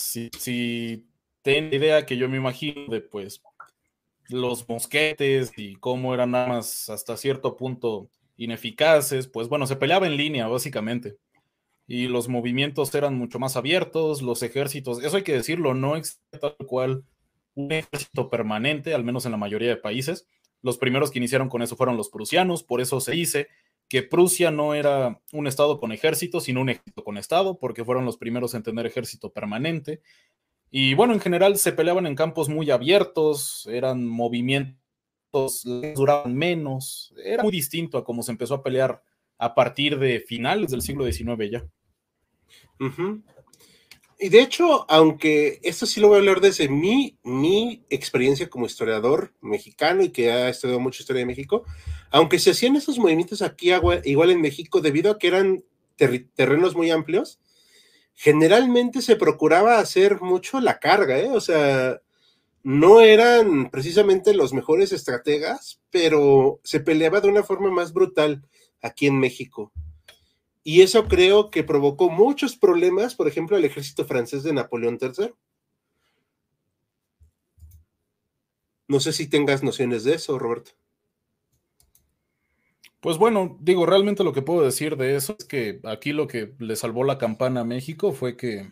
si, si tienen la idea que yo me imagino de, pues, los mosquetes y cómo eran armas hasta cierto punto ineficaces, pues bueno, se peleaba en línea básicamente, y los movimientos eran mucho más abiertos, los ejércitos, eso hay que decirlo, no existe tal cual un ejército permanente, al menos en la mayoría de países. Los primeros que iniciaron con eso fueron los prusianos, por eso se dice que Prusia no era un estado con ejército, sino un ejército con estado, porque fueron los primeros en tener ejército permanente. Y bueno, en general se peleaban en campos muy abiertos, eran movimientos, duraban menos, era muy distinto a cómo se empezó a pelear a partir de finales del siglo diecinueve ya. Uh-huh. Y de hecho, aunque esto sí lo voy a hablar desde mi, mi experiencia como historiador mexicano y que ha estudiado mucha historia de México, aunque se hacían esos movimientos aquí igual en México, debido a que eran ter- terrenos muy amplios, generalmente se procuraba hacer mucho la carga, ¿eh? O sea, no eran precisamente los mejores estrategas, pero se peleaba de una forma más brutal aquí en México. Y eso creo que provocó muchos problemas, por ejemplo, al ejército francés de Napoleón tercero. No sé si tengas nociones de eso, Roberto. Pues bueno, digo, realmente lo que puedo decir de eso es que aquí lo que le salvó la campana a México fue que,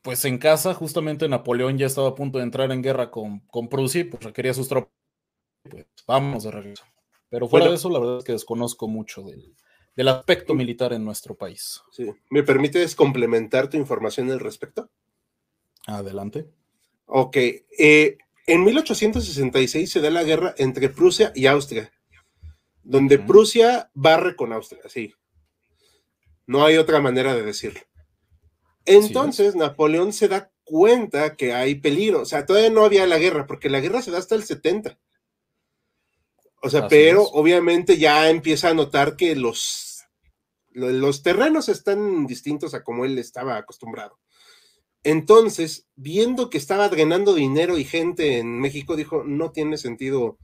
pues en casa, justamente Napoleón ya estaba a punto de entrar en guerra con, con Prusia y pues requería sus tropas. Pues vamos de regreso. Pero fuera bueno, de eso, la verdad es que desconozco mucho del, del aspecto militar en nuestro país. Sí. ¿Me permites complementar tu información al respecto? Adelante. Ok. Eh, en mil ochocientos sesenta y seis se da la guerra entre Prusia y Austria, donde Prusia barre con Austria, sí. No hay otra manera de decirlo. Entonces, sí, Napoleón se da cuenta que hay peligro. O sea, todavía no había la guerra, porque la guerra se da hasta el setenta. O sea, así pero es. Obviamente ya empieza a notar que los, los terrenos están distintos a como él estaba acostumbrado. Entonces, viendo que estaba drenando dinero y gente en México, dijo, no tiene sentido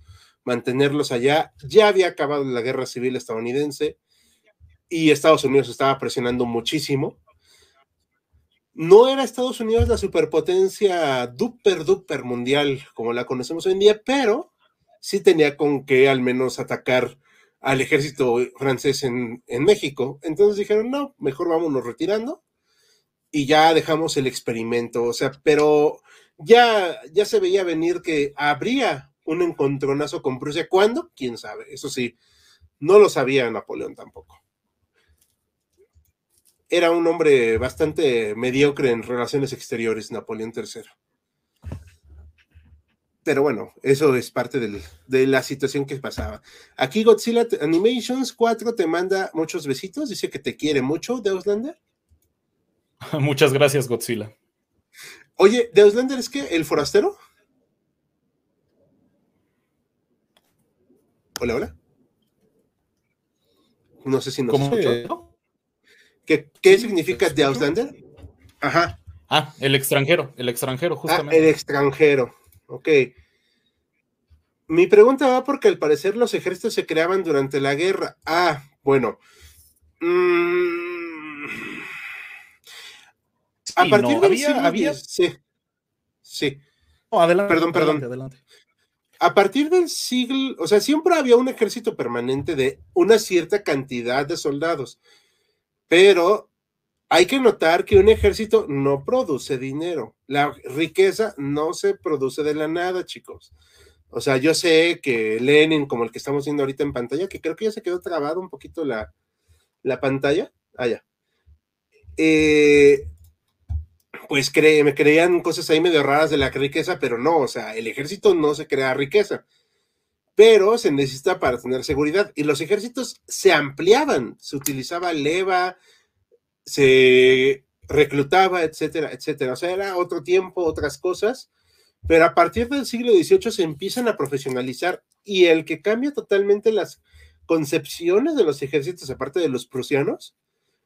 mantenerlos allá. Ya había acabado la guerra civil estadounidense y Estados Unidos estaba presionando muchísimo. No era Estados Unidos la superpotencia duper duper mundial como la conocemos hoy en día, pero sí tenía con que al menos atacar al ejército francés en, en México. Entonces dijeron, no, mejor vámonos retirando y ya dejamos el experimento. O sea, pero ya, ya se veía venir que habría un encontronazo con Prusia. ¿Cuándo? ¿Quién sabe? Eso sí, no lo sabía Napoleón tampoco. Era un hombre bastante mediocre en relaciones exteriores, Napoleón tercero. Pero bueno, eso es parte del, de la situación que pasaba. Aquí Godzilla Animations cuatro te manda muchos besitos, dice que te quiere mucho, de Auslander. Muchas gracias, Godzilla. Oye, de Auslander, ¿es que el forastero? Hola, hola. No sé si nos escuchó. Eh, ¿Qué, qué sí, significa The Auslander? Ajá. Ah, el extranjero, el extranjero, justamente. Ah, el extranjero, ok. Mi pregunta va porque al parecer los ejércitos se creaban durante la guerra. Ah, bueno. Mm. Sí, a partir no, de había, había... Sí, sí. No, adelante, perdón, perdón. Adelante, adelante. A partir del siglo, o sea, siempre había un ejército permanente de una cierta cantidad de soldados, pero hay que notar que un ejército no produce dinero, la riqueza no se produce de la nada, chicos. O sea, yo sé que Lenin, como el que estamos viendo ahorita en pantalla, que creo que ya se quedó trabado un poquito la, la pantalla, allá, eh... pues cre- me creían cosas ahí medio raras de la riqueza, pero no, o sea, el ejército no se crea riqueza, pero se necesita para tener seguridad, y los ejércitos se ampliaban, se utilizaba leva, se reclutaba, etcétera, etcétera. O sea, era otro tiempo, otras cosas, pero a partir del siglo dieciocho se empiezan a profesionalizar, y el que cambia totalmente las concepciones de los ejércitos, aparte de los prusianos,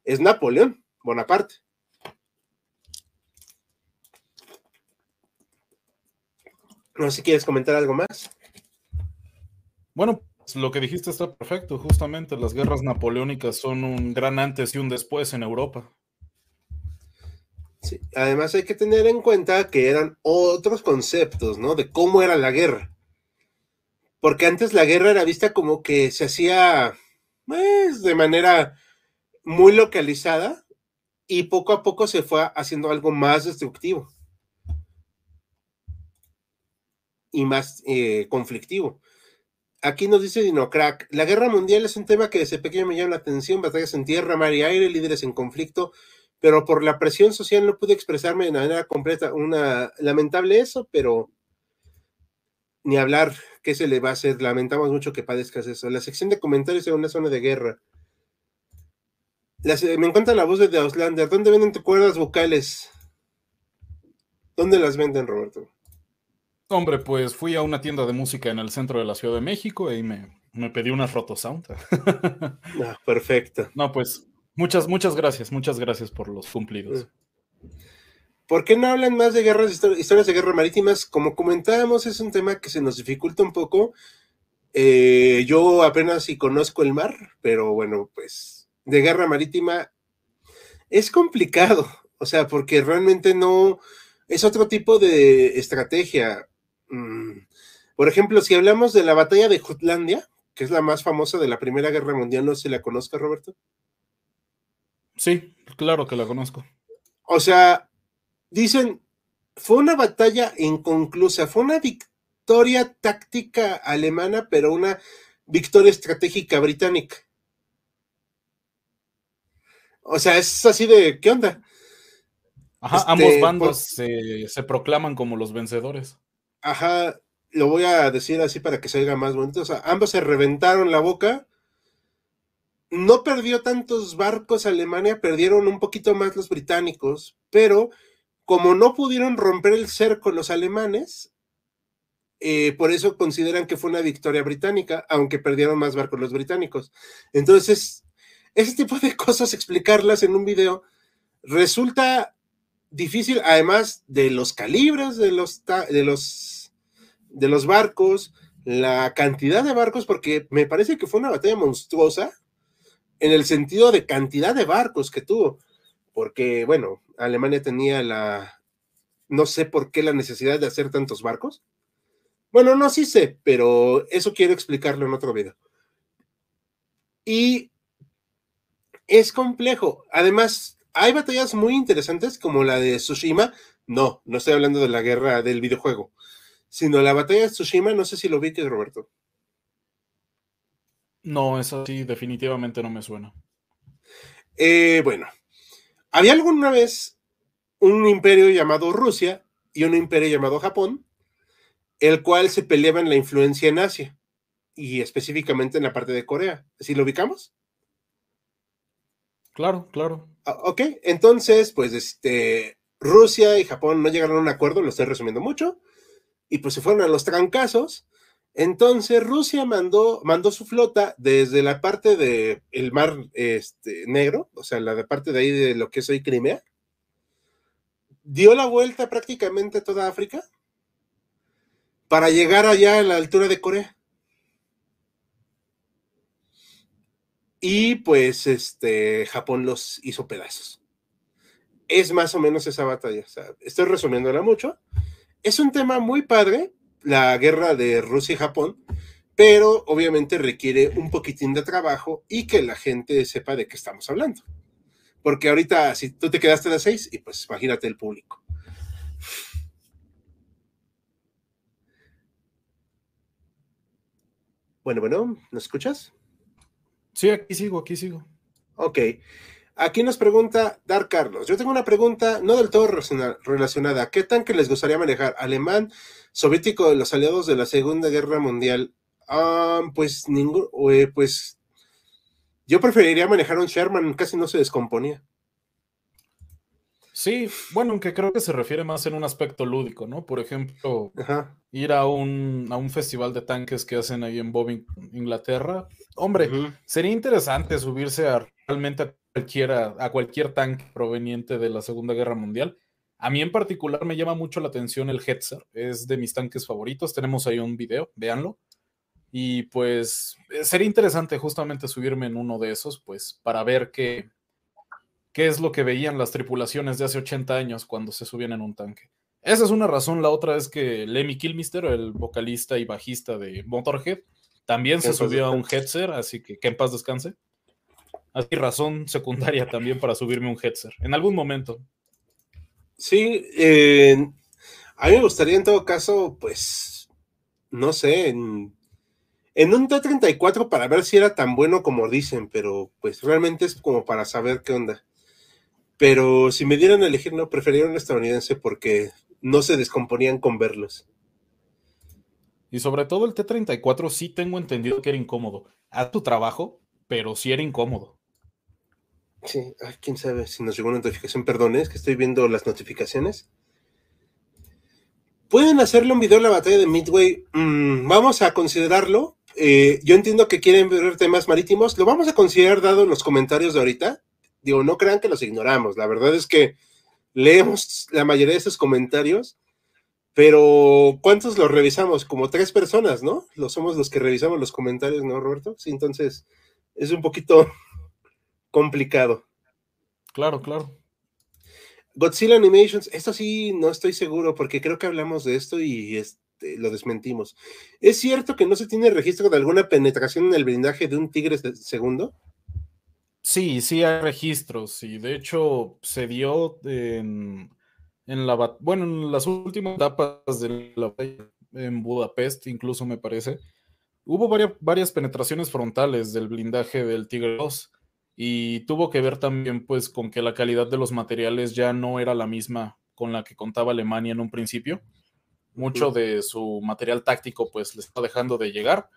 es Napoleón Bonaparte. No sé si quieres comentar algo más. Bueno, pues lo que dijiste está perfecto. Justamente las guerras napoleónicas son un gran antes y un después en Europa. Sí. Además hay que tener en cuenta que eran otros conceptos, ¿no? De cómo era la guerra. Porque antes la guerra era vista como que se hacía, pues, de manera muy localizada y poco a poco se fue haciendo algo más destructivo y más eh, conflictivo. Aquí nos dice Dinocrack, la guerra mundial es un tema que desde pequeño me llama la atención, batallas en tierra, mar y aire, líderes en conflicto, pero por la presión social no pude expresarme de manera completa. Una lamentable eso, pero ni hablar, ¿qué se le va a hacer? Lamentamos mucho que padezcas eso. La sección de comentarios en una zona de guerra. Las, me encanta la voz de Auslander. ¿Dónde venden tus cuerdas vocales? ¿Dónde las venden, Roberto? Hombre, pues fui a una tienda de música en el centro de la Ciudad de México y me, me pedí una Rotosound. No, perfecto. No, pues... Muchas, muchas gracias, muchas gracias por los cumplidos. ¿Por qué no hablan más de guerras, histor- historias de guerra marítimas? Como comentábamos, es un tema que se nos dificulta un poco. Eh, yo apenas sí conozco el mar, pero bueno, pues de guerra marítima es complicado. O sea, porque realmente no... Es otro tipo de estrategia. Mm. Por ejemplo, si hablamos de la batalla de Jutlandia, que es la más famosa de la Primera Guerra Mundial, no sé si la conozca, Roberto. Sí, claro que la conozco. O sea, dicen, fue una batalla inconclusa, fue una victoria táctica alemana, pero una victoria estratégica británica. O sea, es así de, ¿qué onda? Ajá, este, ambos bandos por... se, se proclaman como los vencedores. Ajá, lo voy a decir así para que se oiga más bonito. O sea, ambos se reventaron la boca. No perdió tantos barcos Alemania, perdieron un poquito más los británicos, pero como no pudieron romper el cerco los alemanes, eh, por eso consideran que fue una victoria británica, aunque perdieron más barcos los británicos. Entonces, ese tipo de cosas, explicarlas en un video, resulta difícil, además de los calibres de los, de los, de los barcos, la cantidad de barcos, porque me parece que fue una batalla monstruosa, en el sentido de cantidad de barcos que tuvo, porque, bueno, Alemania tenía la, no sé por qué la necesidad de hacer tantos barcos, bueno, no, sí sé, pero eso quiero explicarlo en otro video, y es complejo. Además, hay batallas muy interesantes, como la de Tsushima. no, no estoy hablando de la guerra del videojuego, sino la batalla de Tsushima, no sé si lo viste, Roberto. No, eso sí, definitivamente no me suena. Eh, bueno, había alguna vez un imperio llamado Rusia y un imperio llamado Japón, el cual se peleaba en la influencia en Asia, y específicamente en la parte de Corea. ¿Sí lo ubicamos? Claro, claro. Ah, ok, entonces, pues, este, Rusia y Japón no llegaron a un acuerdo, lo estoy resumiendo mucho, y pues se fueron a los trancazos. Entonces Rusia mandó, mandó su flota desde la parte del mar este, negro, o sea, la de parte de ahí de lo que es hoy Crimea, dio la vuelta prácticamente a toda África para llegar allá a la altura de Corea. Y pues este Japón los hizo pedazos. Es más o menos esa batalla, o sea, estoy resumiéndola mucho. Es un tema muy padre, la guerra de Rusia y Japón, pero obviamente requiere un poquitín de trabajo y que la gente sepa de qué estamos hablando, porque ahorita si tú te quedaste a las seis, y pues imagínate el público. Bueno, bueno, ¿nos escuchas? Sí, aquí sigo, aquí sigo. Ok, aquí nos pregunta Dar Carlos, yo tengo una pregunta no del todo relacionada, ¿qué tanque les gustaría manejar? ¿Alemán, soviético, de los aliados de la Segunda Guerra Mundial? Ah, pues ningún, eh, pues yo preferiría manejar un Sherman, casi no se descomponía. Sí, bueno, aunque creo que se refiere más en un aspecto lúdico, ¿no? Por ejemplo, ajá, ir a un, a un festival de tanques que hacen ahí en Bobbing, Inglaterra. Hombre, uh-huh, sería interesante subirse a realmente a cualquiera, a cualquier tanque proveniente de la Segunda Guerra Mundial. A mí en particular me llama mucho la atención el Hetzer, es de mis tanques favoritos, tenemos ahí un video, véanlo, y pues sería interesante justamente subirme en uno de esos, pues para ver qué, qué es lo que veían las tripulaciones de hace ochenta años cuando se subían en un tanque. Esa es una razón. La otra es que Lemmy Kilmister, el vocalista y bajista de Motorhead, también se subió a un Hetzer, así que que en paz descanse. Así, razón secundaria también para subirme un Hetzer en algún momento. Sí, eh, a mí me gustaría en todo caso, pues, no sé, en, en un T treinta y cuatro para ver si era tan bueno como dicen, pero pues realmente es como para saber qué onda. Pero si me dieran a elegir, no, preferiría un estadounidense porque no se descomponían con verlos. Y sobre todo el T treinta y cuatro sí tengo entendido que era incómodo. Haz tu trabajo, pero sí era incómodo. Sí, ay, quién sabe si nos llegó una notificación, perdón, es que estoy viendo las notificaciones. ¿Pueden hacerle un video a la batalla de Midway? Mm, vamos a considerarlo. Eh, yo entiendo que quieren ver temas marítimos. Lo vamos a considerar dado los comentarios de ahorita. Digo, no crean que los ignoramos. La verdad es que leemos la mayoría de esos comentarios, pero ¿cuántos los revisamos? Como tres personas, ¿no? Los somos los que revisamos los comentarios, ¿no, Roberto? Sí, entonces es un poquito complicado. Claro, claro. Godzilla Animations, esto sí no estoy seguro porque creo que hablamos de esto y este, lo desmentimos. ¿Es cierto que no se tiene registro de alguna penetración en el blindaje de un Tigre segundo? Sí, sí hay registros y de hecho se dio en, en la bueno en las últimas etapas de la batalla en Budapest, incluso me parece, hubo varias, varias penetraciones frontales del blindaje del Tigre segundo. Y tuvo que ver también pues con que la calidad de los materiales ya no era la misma con la que contaba Alemania en un principio. Mucho de su material táctico pues le está dejando de llegar.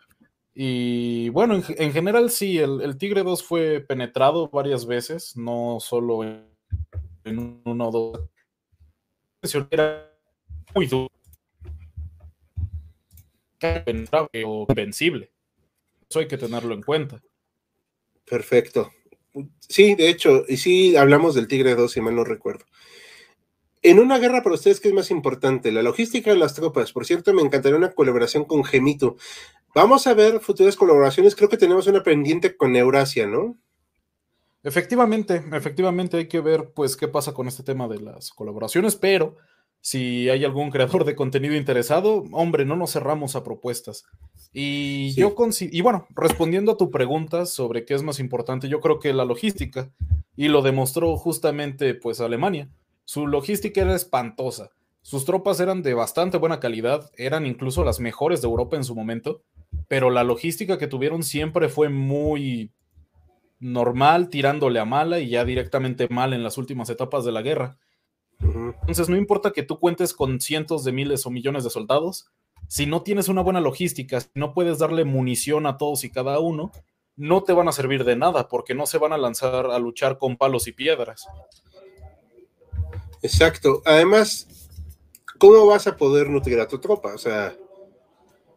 Y bueno, en, en general sí, el, el Tigre segundo fue penetrado varias veces, no solo en, en uno o dos. Era muy duro. Penetrable o invencible. Eso hay que tenerlo en cuenta. Perfecto. Sí, de hecho, y sí hablamos del Tigre segundo, si mal no recuerdo. En una guerra, para ustedes, ¿qué es más importante? La logística de las tropas. Por cierto, me encantaría una colaboración con Gemito. Vamos a ver futuras colaboraciones. Creo que tenemos una pendiente con Eurasia, ¿no? Efectivamente, efectivamente hay que ver pues qué pasa con este tema de las colaboraciones, pero si hay algún creador de contenido interesado, hombre, no nos cerramos a propuestas. Y sí. yo considero, y bueno, respondiendo a tu pregunta sobre qué es más importante, yo creo que la logística, y lo demostró justamente pues Alemania. Su logística era espantosa, sus tropas eran de bastante buena calidad, eran incluso las mejores de Europa en su momento, pero la logística que tuvieron siempre fue muy normal, tirándole a mala y ya directamente mal en las últimas etapas de la guerra. Entonces no importa que tú cuentes con cientos de miles o millones de soldados, si no tienes una buena logística, si no puedes darle munición a todos y cada uno, no te van a servir de nada porque no se van a lanzar a luchar con palos y piedras. Exacto, además, ¿cómo vas a poder nutrir a tu tropa? O sea...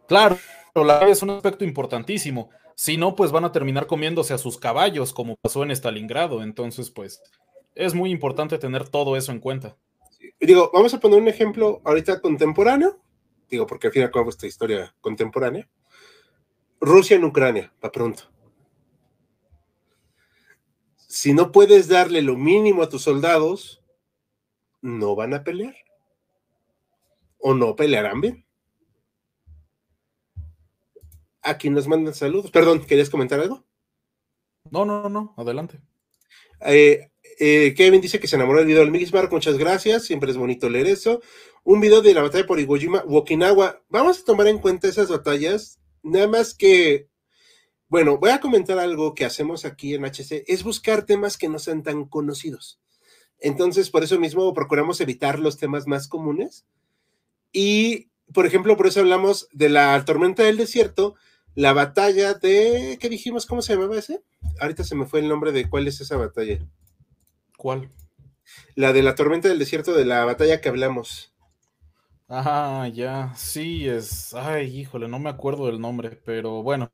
Claro, la es un aspecto importantísimo, si no pues van a terminar comiéndose a sus caballos como pasó en Stalingrado, entonces pues... Es muy importante tener todo eso en cuenta. Digo, vamos a poner un ejemplo ahorita contemporáneo. Digo, porque al fin y al cabo esta historia contemporánea. Rusia en Ucrania, para pronto. Si no puedes darle lo mínimo a tus soldados, no van a pelear. O no pelearán bien. Aquí nos mandan saludos. Perdón, ¿querías comentar algo? No, no, no, adelante. Eh... Eh, Kevin dice que se enamoró del video del Bismarck, muchas gracias, siempre es bonito leer eso. Un video de la batalla por Iwo Jima, Okinawa. Vamos a tomar en cuenta esas batallas, nada más que, bueno, voy a comentar algo que hacemos aquí en H C, es buscar temas que no sean tan conocidos. Entonces, por eso mismo procuramos evitar los temas más comunes. Y, por ejemplo, por eso hablamos de la tormenta del desierto, la batalla de, ¿qué dijimos? ¿Cómo se llamaba ese? Ahorita se me fue el nombre de cuál es esa batalla. ¿Cuál? La de la tormenta del desierto, de la batalla que hablamos. Ah, ya, sí, es... Ay, híjole, no me acuerdo del nombre, pero bueno.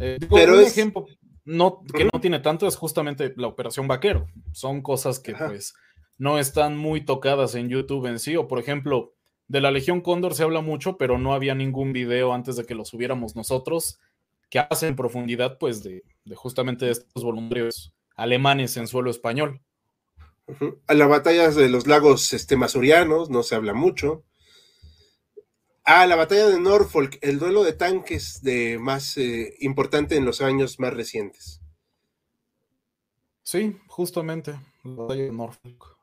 Eh, digo, pero un es... ejemplo no, que uh-huh. no tiene tanto es justamente la Operación Vaquero. Son cosas que Ajá. pues no están muy tocadas en YouTube en sí, o por ejemplo, de la Legión Cóndor se habla mucho, pero no había ningún video antes de que lo subiéramos nosotros, que hace en profundidad pues de, de justamente estos voluntarios alemanes en suelo español. A las batallas de los lagos este, masurianos, no se habla mucho. A la batalla de Norfolk, el duelo de tanques de más eh, importante en los años más recientes. Sí, justamente, la batalla de Norfolk.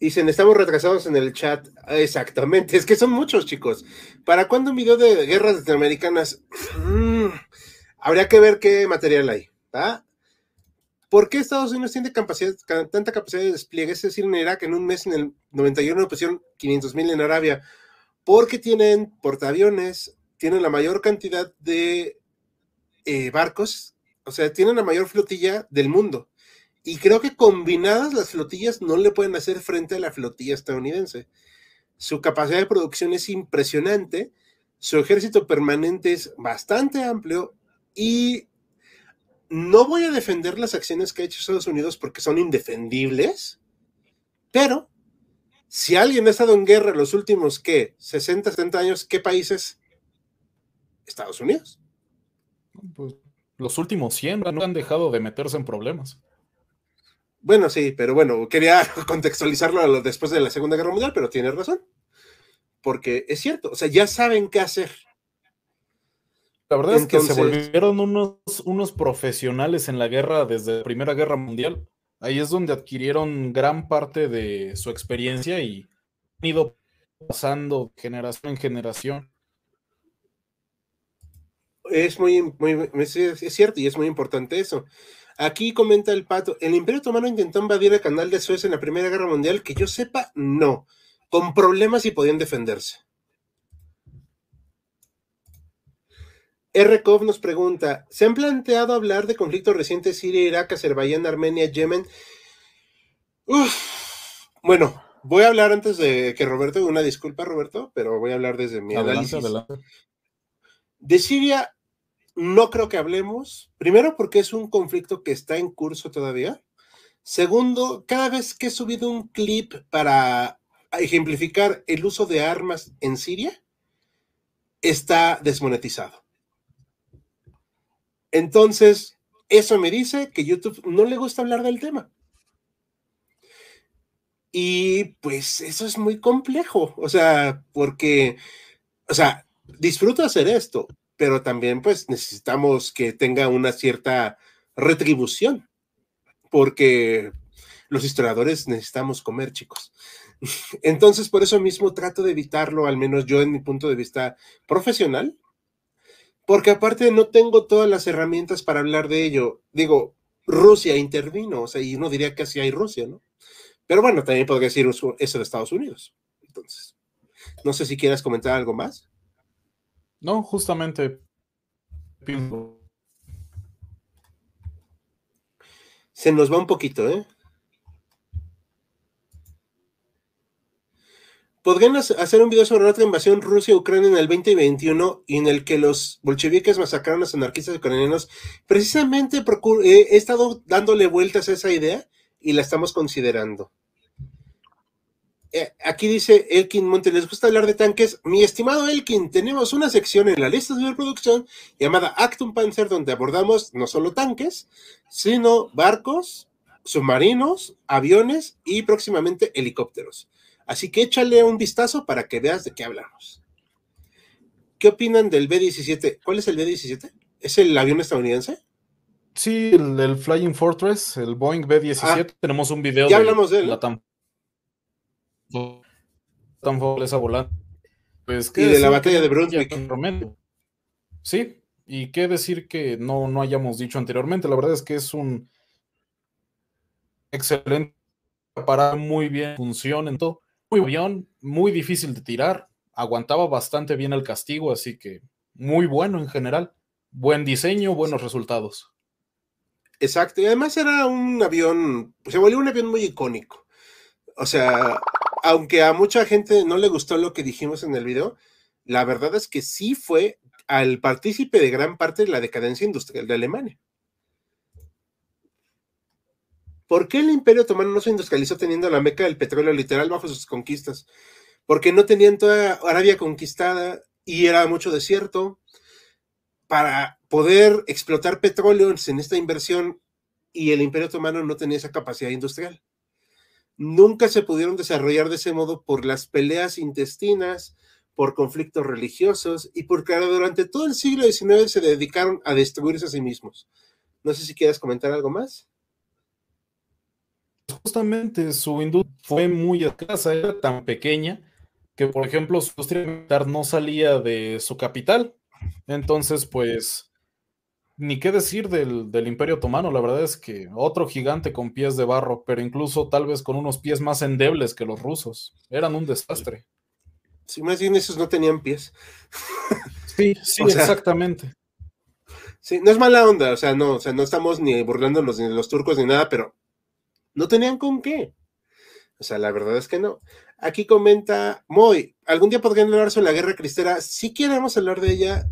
Dicen, estamos retrasados en el chat. Exactamente, es que son muchos, chicos. ¿Para cuándo un video de guerras latinoamericanas? Mm, habría que ver qué material hay, ¿ah? ¿Por qué Estados Unidos tiene capacidad, tanta capacidad de despliegue? Es decir, en Irak en un mes, en el noventa y uno pusieron quinientos mil en Arabia, porque tienen portaaviones, tienen la mayor cantidad de eh, barcos, o sea, tienen la mayor flotilla del mundo. Y creo que combinadas las flotillas no le pueden hacer frente a la flotilla estadounidense. Su capacidad de producción es impresionante, su ejército permanente es bastante amplio y... No voy a defender las acciones que ha hecho Estados Unidos porque son indefendibles, pero si alguien ha estado en guerra en los últimos, ¿qué? sesenta, setenta años, ¿qué países? Estados Unidos. Pues los últimos cien no han dejado de meterse en problemas. Bueno, sí, pero bueno, quería contextualizarlo después de la Segunda Guerra Mundial, pero tienes razón, porque es cierto, o sea, ya saben qué hacer. La verdad Entonces, es que se volvieron unos, unos profesionales en la guerra desde la Primera Guerra Mundial. Ahí es donde adquirieron gran parte de su experiencia y han ido pasando generación en generación. Es muy, muy es, es cierto y es muy importante eso. Aquí comenta el Pato, ¿el Imperio Otomano intentó invadir el canal de Suez en la Primera Guerra Mundial? Que yo sepa, no. Con problemas y podían defenderse. R K O V nos pregunta, ¿se han planteado hablar de conflictos recientes Siria, Irak, Azerbaiyán, Armenia, Yemen? Uf. Bueno, voy a hablar antes de que Roberto, una disculpa Roberto, pero voy a hablar desde mi adelante, análisis. Adelante. De Siria no creo que hablemos, primero porque es un conflicto que está en curso todavía, segundo, cada vez que he subido un clip para ejemplificar el uso de armas en Siria, está desmonetizado. Entonces, eso me dice que YouTube no le gusta hablar del tema. Y pues eso es muy complejo, o sea, porque, o sea, disfruto hacer esto, pero también pues necesitamos que tenga una cierta retribución, porque los historiadores necesitamos comer, chicos. Entonces, por eso mismo trato de evitarlo, al menos yo en mi punto de vista profesional, porque aparte no tengo todas las herramientas para hablar de ello. Digo, Rusia intervino, o sea, y no diría que así hay Rusia, ¿no? Pero bueno, también podría decir eso de Estados Unidos. Entonces, no sé si quieras comentar algo más. No, justamente. Se nos va un poquito, ¿eh? ¿Podrían hacer un video sobre otra invasión Rusia-Ucrania en el veinte veintiuno en el que los bolcheviques masacraron a los anarquistas ucranianos? Precisamente eh, he estado dándole vueltas a esa idea y la estamos considerando. Eh, aquí dice Elkin Monte, ¿les gusta hablar de tanques? Mi estimado Elkin, tenemos una sección en la lista de reproducción llamada Acton Panzer, donde abordamos no solo tanques, sino barcos, submarinos, aviones y próximamente helicópteros. Así que échale un vistazo para que veas de qué hablamos. ¿Qué opinan del B diecisiete? ¿Cuál es el B diecisiete? ¿Es el avión estadounidense? Sí, el, el Flying Fortress, el Boeing B diecisiete. Ah, tenemos un video. Ya de hablamos de él. La tan esa volante. Pues, y de la batalla de Brunswick. Sí, y qué decir que no, no hayamos dicho anteriormente. La verdad es que es un excelente para muy bien función en todo. Muy avión, muy difícil de tirar, aguantaba bastante bien el castigo, así que muy bueno en general, buen diseño, buenos resultados. Exacto, y además era un avión, se volvió un avión muy icónico, o sea, aunque a mucha gente no le gustó lo que dijimos en el video, la verdad es que sí fue al partícipe de gran parte de la decadencia industrial de Alemania. ¿Por qué el Imperio Otomano no se industrializó teniendo la meca del petróleo literal bajo sus conquistas? Porque no tenían toda Arabia conquistada y era mucho desierto. Para poder explotar petróleo en esta inversión y el Imperio Otomano no tenía esa capacidad industrial. Nunca se pudieron desarrollar de ese modo por las peleas intestinas, por conflictos religiosos y porque durante todo el siglo diecinueve se dedicaron a destruirse a sí mismos. No sé si quieres comentar algo más. Justamente su industria fue muy escasa, era tan pequeña que, por ejemplo, su industria militar no salía de su capital. Entonces, pues, ni qué decir del, del Imperio Otomano. La verdad es que otro gigante con pies de barro, pero incluso tal vez con unos pies más endebles que los rusos. Eran un desastre. Sí, más bien esos no tenían pies. Sí, sí, o sea, exactamente. Sí, no es mala onda, o sea, no, o sea, no estamos ni burlándonos ni de los turcos ni nada, pero no tenían con qué. O sea, la verdad es que no. Aquí comenta Moy, algún día podrían hablar sobre la guerra cristera. Si queremos hablar de ella,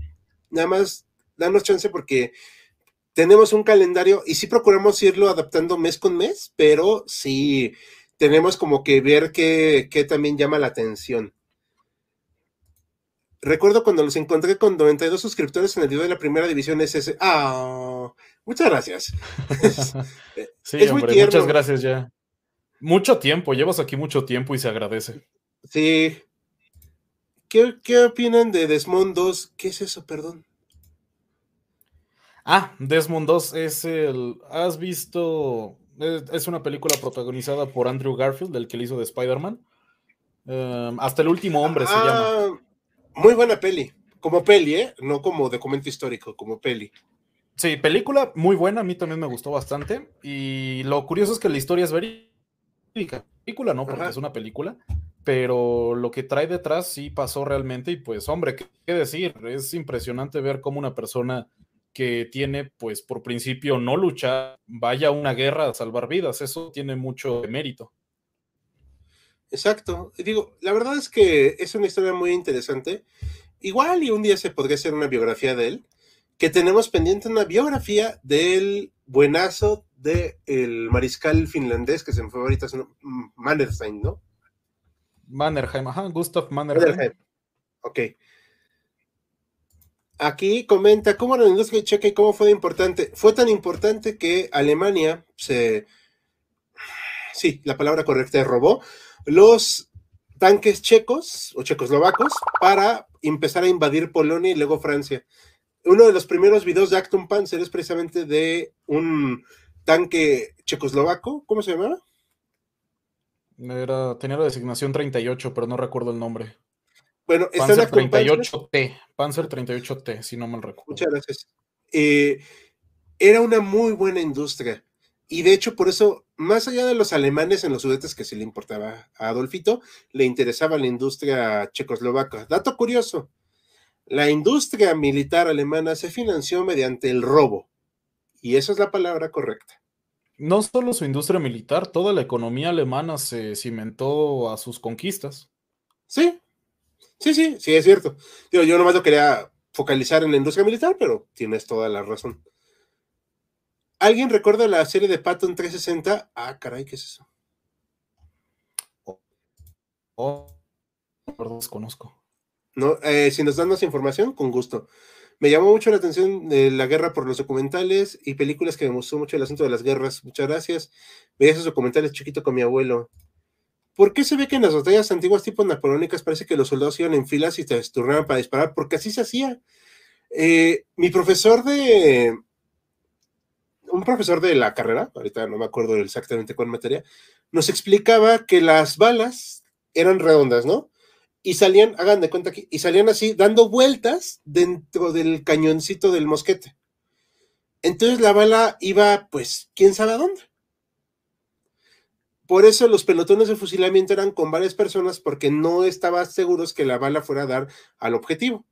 nada más danos chance porque tenemos un calendario y sí procuramos irlo adaptando mes con mes, pero sí tenemos como que ver qué, qué también llama la atención. Recuerdo cuando los encontré con noventa y dos suscriptores en el video de la primera división ese ese. ¡Ah! Oh, muchas gracias. Sí, es hombre, muy tierno. Muchas gracias ya. Mucho tiempo, llevas aquí mucho tiempo y se agradece. Sí. ¿Qué, qué opinan de Desmond Doss? ¿Qué es eso, perdón? Ah, Desmond Doss es el... ¿Has visto? Es una película protagonizada por Andrew Garfield, el que le hizo de Spider-Man. Um, hasta el último hombre ah, se llama. Muy buena peli, como peli, ¿eh? No como documento histórico, como peli. Sí, película muy buena, a mí también me gustó bastante, y lo curioso es que la historia es verídica, película no, porque Ajá. es una película, pero lo que trae detrás sí pasó realmente, y pues hombre, ¿qué, qué decir? Es impresionante ver cómo una persona que tiene, pues por principio no luchar, vaya a una guerra a salvar vidas, eso tiene mucho mérito. Exacto, digo, la verdad es que es una historia muy interesante, igual y un día se podría hacer una biografía de él, que tenemos pendiente una biografía del buenazo del mariscal finlandés que se me fue ahorita, es Mannerheim, ¿no? Mannerheim, ajá, Gustav Mannerheim. Mannerheim. Ok. Aquí comenta, ¿cómo era la industria checa y cómo fue de importante? Fue tan importante que Alemania se... Sí, la palabra correcta es robó los tanques checos o checoslovacos para empezar a invadir Polonia y luego Francia. Uno de los primeros videos de Acton Panzer es precisamente de un tanque checoslovaco, ¿cómo se llamaba? Era, tenía la designación treinta y ocho, pero no recuerdo el nombre. Bueno, Panzer está en treinta y ocho T, Panzer treinta y ocho T, si no mal recuerdo. Muchas gracias. Eh, era una muy buena industria. Y de hecho, por eso, más allá de los alemanes en los Sudetes, que sí le importaba a Adolfito, le interesaba la industria checoslovaca. Dato curioso, la industria militar alemana se financió mediante el robo. Y esa es la palabra correcta. No solo su industria militar, toda la economía alemana se cimentó a sus conquistas. Sí, sí, sí, sí, es cierto. Digo, yo nomás lo quería focalizar en la industria militar, pero tienes toda la razón. ¿Alguien recuerda la serie de Patton trescientos sesenta? Ah, caray, ¿qué es eso? Oh, oh perdón, desconozco. No, eh, si nos dan más información, con gusto. Me llamó mucho la atención de la guerra por los documentales y películas que me gustó mucho el asunto de las guerras. Muchas gracias. Veía esos documentales chiquito con mi abuelo. ¿Por qué se ve que en las batallas antiguas tipo napoleónicas parece que los soldados iban en filas y se turnaban para disparar? Porque así se hacía. Eh, mi profesor de... un profesor de la carrera, ahorita no me acuerdo exactamente cuál materia, nos explicaba que las balas eran redondas, ¿no? Y salían, hagan de cuenta aquí, y salían así, dando vueltas dentro del cañoncito del mosquete. Entonces la bala iba, pues, quién sabe a dónde. Por eso los pelotones de fusilamiento eran con varias personas, porque no estaban seguros que la bala fuera a dar al objetivo.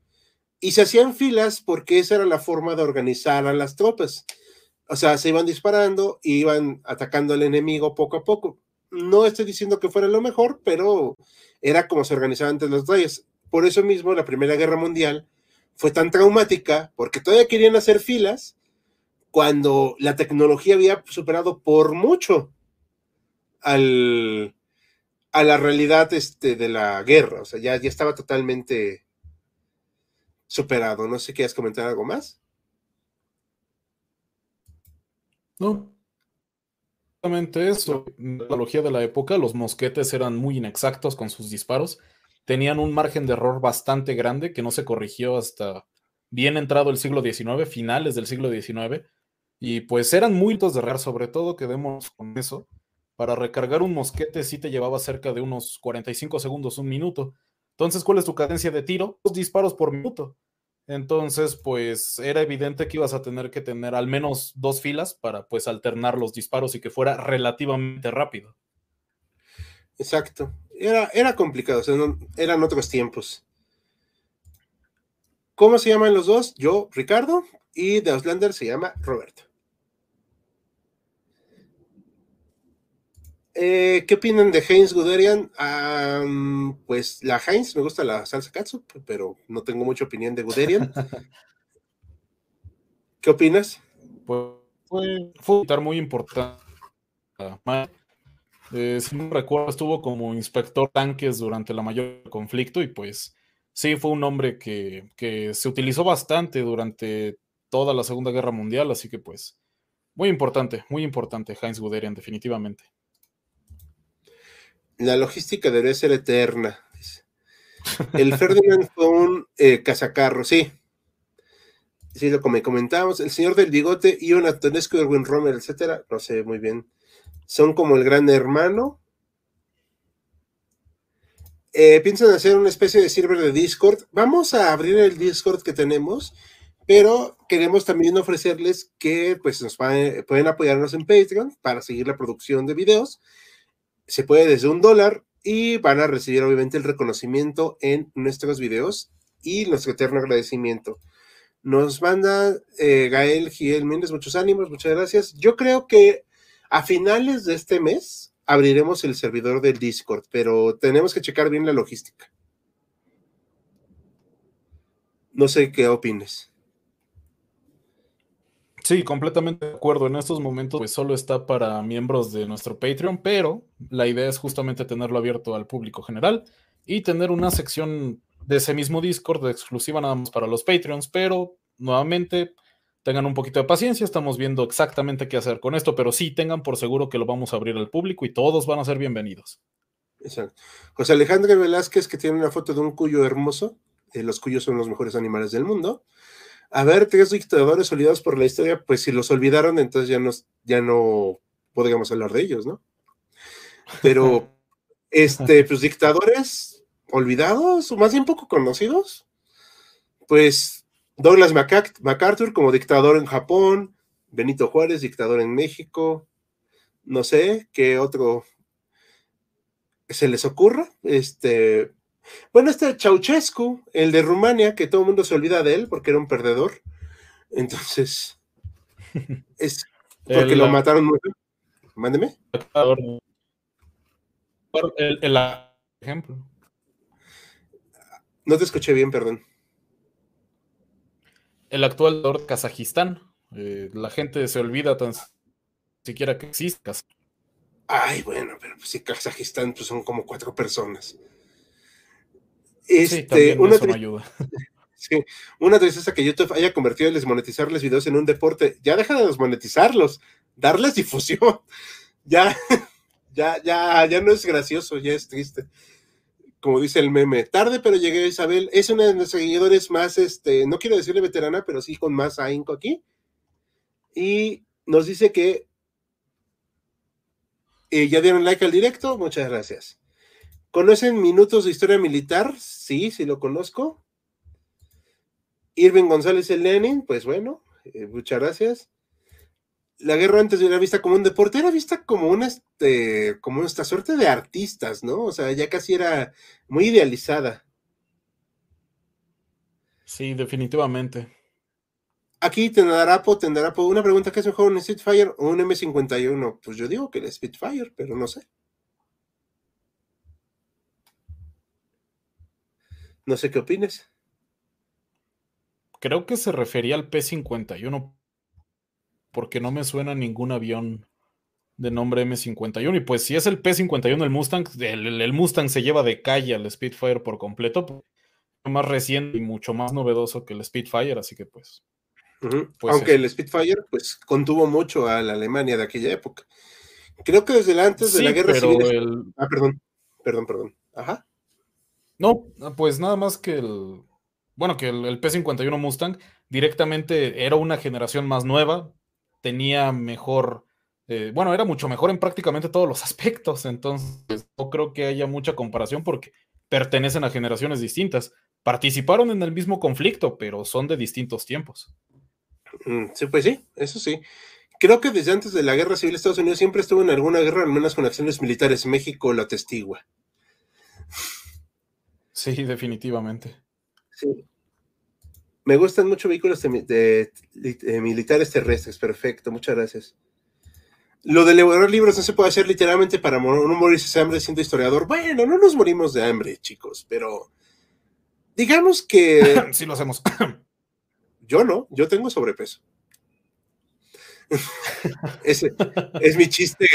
Y se hacían filas porque esa era la forma de organizar a las tropas. O sea, se iban disparando y iban atacando al enemigo poco a poco. No estoy diciendo que fuera lo mejor, pero era como se organizaban antes las batallas. Por eso mismo la Primera Guerra Mundial fue tan traumática, porque todavía querían hacer filas cuando la tecnología había superado por mucho al, a la realidad este, de la guerra. O sea, ya, ya estaba totalmente superado. No sé si quieres comentar algo más. No, Exactamente eso. En la tecnología de la época, los mosquetes eran muy inexactos con sus disparos. Tenían un margen de error bastante grande que no se corrigió hasta bien entrado el siglo diecinueve, finales del siglo diecinueve. Y pues eran muy lentos de errar, sobre todo quedemos con eso. Para recargar un mosquete sí te llevaba cerca de unos cuarenta y cinco segundos, un minuto. Entonces, ¿cuál es tu cadencia de tiro? Dos disparos por minuto. Entonces, pues era evidente que ibas a tener que tener al menos dos filas para pues alternar los disparos y que fuera relativamente rápido. Exacto. Era, era complicado, o sea, no, eran otros tiempos. ¿Cómo se llaman los dos? Yo, Ricardo, y de Auslander se llama Roberto. Eh, ¿Qué opinan de Heinz Guderian? Um, pues la Heinz, me gusta la salsa katsu, pero no tengo mucha opinión de Guderian. ¿Qué opinas? Pues fue, fue un militar muy importante. Eh, si no recuerdo, estuvo como inspector tanques durante la mayor conflicto y pues sí, fue un hombre que, que se utilizó bastante durante toda la Segunda Guerra Mundial, así que pues muy importante, muy importante Heinz Guderian, definitivamente. La logística debe ser eterna. El Ferdinand fue un eh, cazacarro, sí. Sí, lo como comentábamos. El señor del bigote y un Antonescu, Erwin Rommel, etcétera. No sé muy bien. Son como el gran hermano. Eh, piensan hacer una especie de server de Discord. Vamos a abrir el Discord que tenemos, pero queremos también ofrecerles que pues, nos pueden, pueden apoyarnos en Patreon para seguir la producción de videos. Se puede desde un dólar y van a recibir obviamente el reconocimiento en nuestros videos y nuestro eterno agradecimiento. Nos manda eh, Gael Giel Méndez, muchos ánimos, muchas gracias. Yo creo que a finales de este mes abriremos el servidor del Discord, pero tenemos que checar bien la logística. No sé qué opines. Sí, completamente de acuerdo. En estos momentos pues solo está para miembros de nuestro Patreon, pero la idea es justamente tenerlo abierto al público general y tener una sección de ese mismo Discord exclusiva nada más para los Patreons, pero nuevamente tengan un poquito de paciencia, estamos viendo exactamente qué hacer con esto, pero sí tengan por seguro que lo vamos a abrir al público y todos van a ser bienvenidos. Exacto. José Alejandro Velázquez, que tiene una foto de un cuyo hermoso, eh, los cuyos son los mejores animales del mundo. A ver, tres dictadores olvidados por la historia, pues si los olvidaron, entonces ya, nos, ya no podríamos hablar de ellos, ¿no? Pero, este, pues dictadores olvidados, o más bien poco conocidos, pues Douglas MacArthur como dictador en Japón, Benito Juárez, dictador en México, no sé, ¿qué otro se les ocurra? Este... Bueno, este Ceausescu, el de Rumania, que todo el mundo se olvida de él porque era un perdedor. Entonces, es porque el, lo mataron mucho. Mándeme. El, el ejemplo. No te escuché bien, perdón. El actual dictador de Kazajistán. Eh, la gente se olvida tan siquiera que exista. Ay, bueno, pero pues, si Kazajistán pues, son como cuatro personas. Este, sí, una, tri- ayuda. Sí, una tristeza que YouTube haya convertido en desmonetizar los videos en un deporte. Ya deja de desmonetizarlos, darles difusión. Ya, ya, ya, ya no es gracioso, ya es triste. Como dice el meme, tarde pero llegué. Isabel es una de nuestros seguidores más, este, no quiero decirle veterana, pero sí con más ahínco aquí. Y nos dice que eh, ya dieron like al directo, muchas gracias. ¿Conocen Minutos de Historia Militar? Sí, sí lo conozco. Irving González el Lenin, pues bueno, eh, muchas gracias. La guerra antes era vista como un deporte, era vista como una, este, como esta suerte de artistas, ¿no? O sea, ya casi era muy idealizada. Sí, definitivamente. Aquí Tendarapo, Tendarapo, una pregunta, ¿qué es mejor, un Spitfire o un eme cincuenta y uno? Pues yo digo que el Spitfire, pero no sé. No sé qué opines. Creo que se refería al P cincuenta y uno porque no me suena ningún avión de nombre eme cincuenta y uno y pues si es el P cincuenta y uno el Mustang, el, el Mustang se lleva de calle al Spitfire por completo, más reciente y mucho más novedoso que el Spitfire, así que pues, uh-huh. pues aunque es. El Spitfire pues contuvo mucho a la Alemania de aquella época, Creo que desde antes de sí, la guerra pero civil. El... Ah, perdón, perdón, perdón. Ajá. No, pues nada más que el... Bueno, que el, el P cincuenta y uno Mustang directamente era una generación más nueva, tenía mejor... Eh, bueno, era mucho mejor en prácticamente todos los aspectos, entonces no creo que haya mucha comparación porque pertenecen a generaciones distintas. Participaron en el mismo conflicto, pero son de distintos tiempos. Sí, pues sí, eso sí. Creo que desde antes de la Guerra Civil de Estados Unidos siempre estuvo en alguna guerra, al menos con acciones militares. México lo atestigua. Sí, definitivamente. Sí. Me gustan mucho vehículos de, de, de, de militares terrestres. Perfecto, muchas gracias. Lo de elaborar libros no se puede hacer literalmente para mor- no morirse de hambre siendo historiador. Bueno, no nos morimos de hambre, chicos, pero digamos que... sí lo hacemos. Yo no, yo tengo sobrepeso. Ese es mi chiste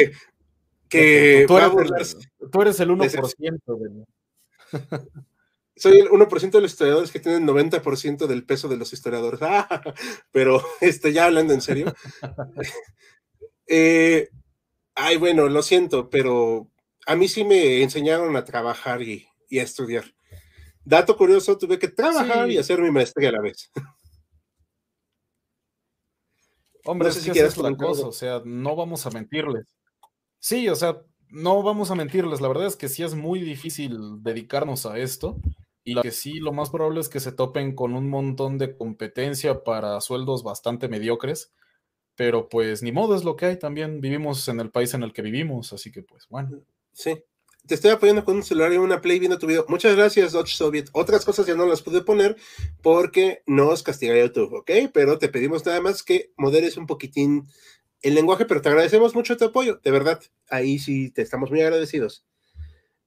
que tú, tú, tú, eres, va a burlarse. Tú eres el uno por ciento. De... Soy el uno por ciento de los historiadores que tienen noventa por ciento del peso de los historiadores. Ah, pero este, ya hablando en serio... Eh, ay, bueno, lo siento, pero a mí sí me enseñaron a trabajar y, y a estudiar. Dato curioso, tuve que trabajar sí. y hacer mi maestría a la vez. Hombre, no sé es si que es la cosa, o sea, no vamos a mentirles. Sí, o sea, no vamos a mentirles, la verdad es que sí es muy difícil dedicarnos a esto, y que sí, lo más probable es que se topen con un montón de competencia para sueldos bastante mediocres. Pero pues ni modo, es lo que hay, también vivimos en el país en el que vivimos, así que pues bueno. Sí, te estoy apoyando con un celular y una Play viendo tu video. Muchas gracias, Dodge Soviet. Otras cosas ya no las pude poner porque nos castiga YouTube, ¿ok? Pero te pedimos nada más que moderes un poquitín el lenguaje, pero te agradecemos mucho tu apoyo, de verdad. Ahí sí te estamos muy agradecidos.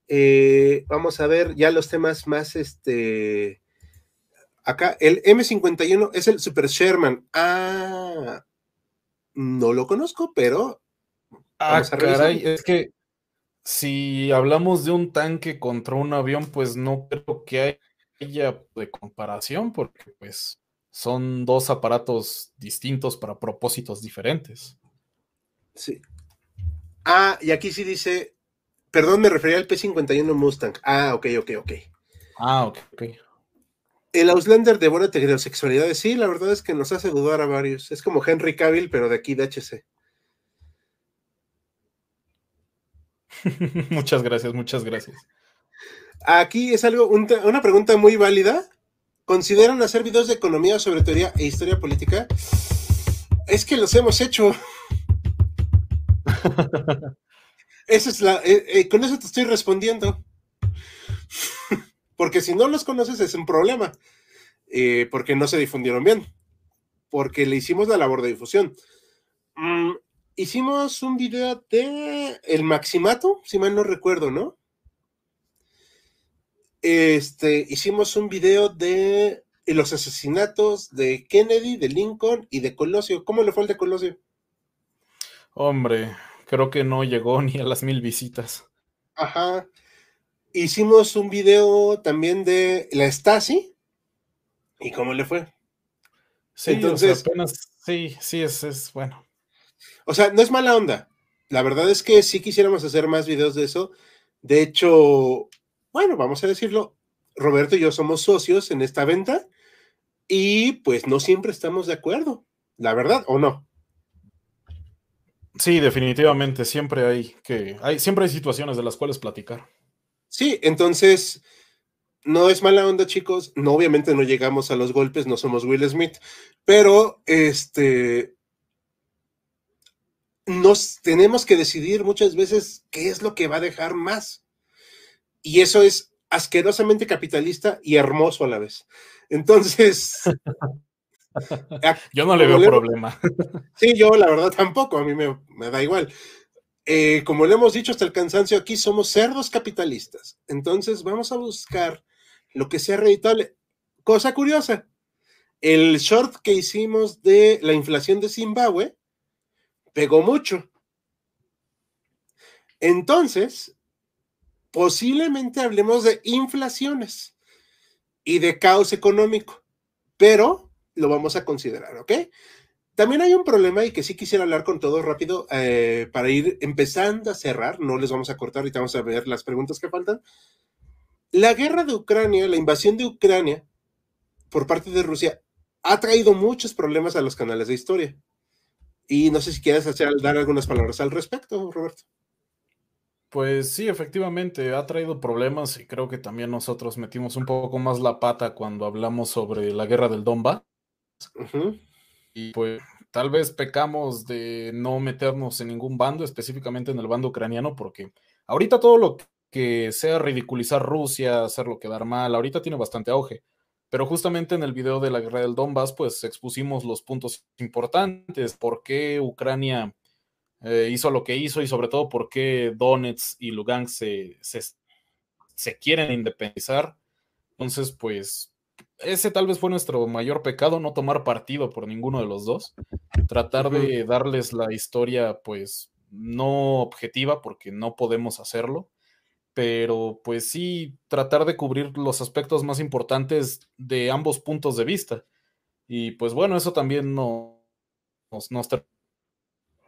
Eh, vamos a ver ya los temas más, este... Acá, el M cincuenta y uno es el Super Sherman. Ah... No lo conozco, pero... Ah, caray, es que si hablamos de un tanque contra un avión, pues no creo que haya de comparación, porque pues son dos aparatos distintos para propósitos diferentes. Sí. Ah, y aquí sí dice... Perdón, me refería al P cincuenta y uno Mustang. Ah, ok, ok, ok. Ah, ok, ok. El Auslander devora heterosexualidades, sí, la verdad es que nos hace dudar a varios. Es como Henry Cavill, pero de aquí de H C. Muchas gracias, muchas gracias. Aquí es algo, un, una pregunta muy válida. ¿Consideran hacer videos de economía sobre teoría e historia política? Es que los hemos hecho. Esa es la, eh, eh, con eso te estoy respondiendo. Porque si no los conoces es un problema, eh, porque no se difundieron bien, porque le hicimos la labor de difusión. Mm, hicimos un video de el Maximato, si mal no recuerdo, ¿no? Este, hicimos un video de los asesinatos de Kennedy, de Lincoln y de Colosio. ¿Cómo le fue el de Colosio? Hombre, creo que no llegó ni a las mil visitas. Ajá. Hicimos un video también de la Stasi. ¿Y cómo le fue? Sí, entonces o sea, apenas, sí, sí, es, es bueno. O sea, no es mala onda. La verdad es que sí quisiéramos hacer más videos de eso. De hecho, bueno, vamos a decirlo. Roberto y yo somos socios en esta venta y pues no siempre estamos de acuerdo. La verdad, ¿o no? Sí, definitivamente. Siempre hay que, hay, siempre hay situaciones de las cuales platicar. Sí, entonces, no es mala onda, chicos, no, obviamente no llegamos a los golpes, no somos Will Smith, pero, este, nos tenemos que decidir muchas veces qué es lo que va a dejar más, y eso es asquerosamente capitalista y hermoso a la vez, entonces... yo no le veo le... problema. Sí, yo la verdad tampoco, a mí me, me da igual. Eh, como le hemos dicho hasta el cansancio, aquí somos cerdos capitalistas, entonces vamos a buscar lo que sea reditable. Cosa curiosa, el short que hicimos de la inflación de Zimbabue pegó mucho, entonces posiblemente hablemos de inflaciones y de caos económico, pero lo vamos a considerar, ¿ok? También hay un problema y que sí quisiera hablar con todos rápido eh, para ir empezando a cerrar. No les vamos a cortar, ahorita vamos a ver las preguntas que faltan. La guerra de Ucrania, la invasión de Ucrania por parte de Rusia ha traído muchos problemas a los canales de historia. Y no sé si quieres hacer, dar algunas palabras al respecto, Roberto. Pues sí, efectivamente, ha traído problemas y creo que también nosotros metimos un poco más la pata cuando hablamos sobre la guerra del Donbass. Uh-huh. Y pues tal vez pecamos de no meternos en ningún bando, específicamente en el bando ucraniano, porque ahorita todo lo que sea ridiculizar Rusia, hacerlo quedar mal, ahorita tiene bastante auge. Pero justamente en el video de la guerra del Donbass, pues expusimos los puntos importantes, por qué Ucrania eh, hizo lo que hizo y sobre todo por qué Donetsk y Lugansk se, se, se quieren independizar. Entonces, pues ese tal vez fue nuestro mayor pecado, no tomar partido por ninguno de los dos, tratar de darles la historia pues no objetiva porque no podemos hacerlo. Pero pues sí, tratar de cubrir los aspectos más importantes de ambos puntos de vista. Y pues bueno, eso también no, nos, nos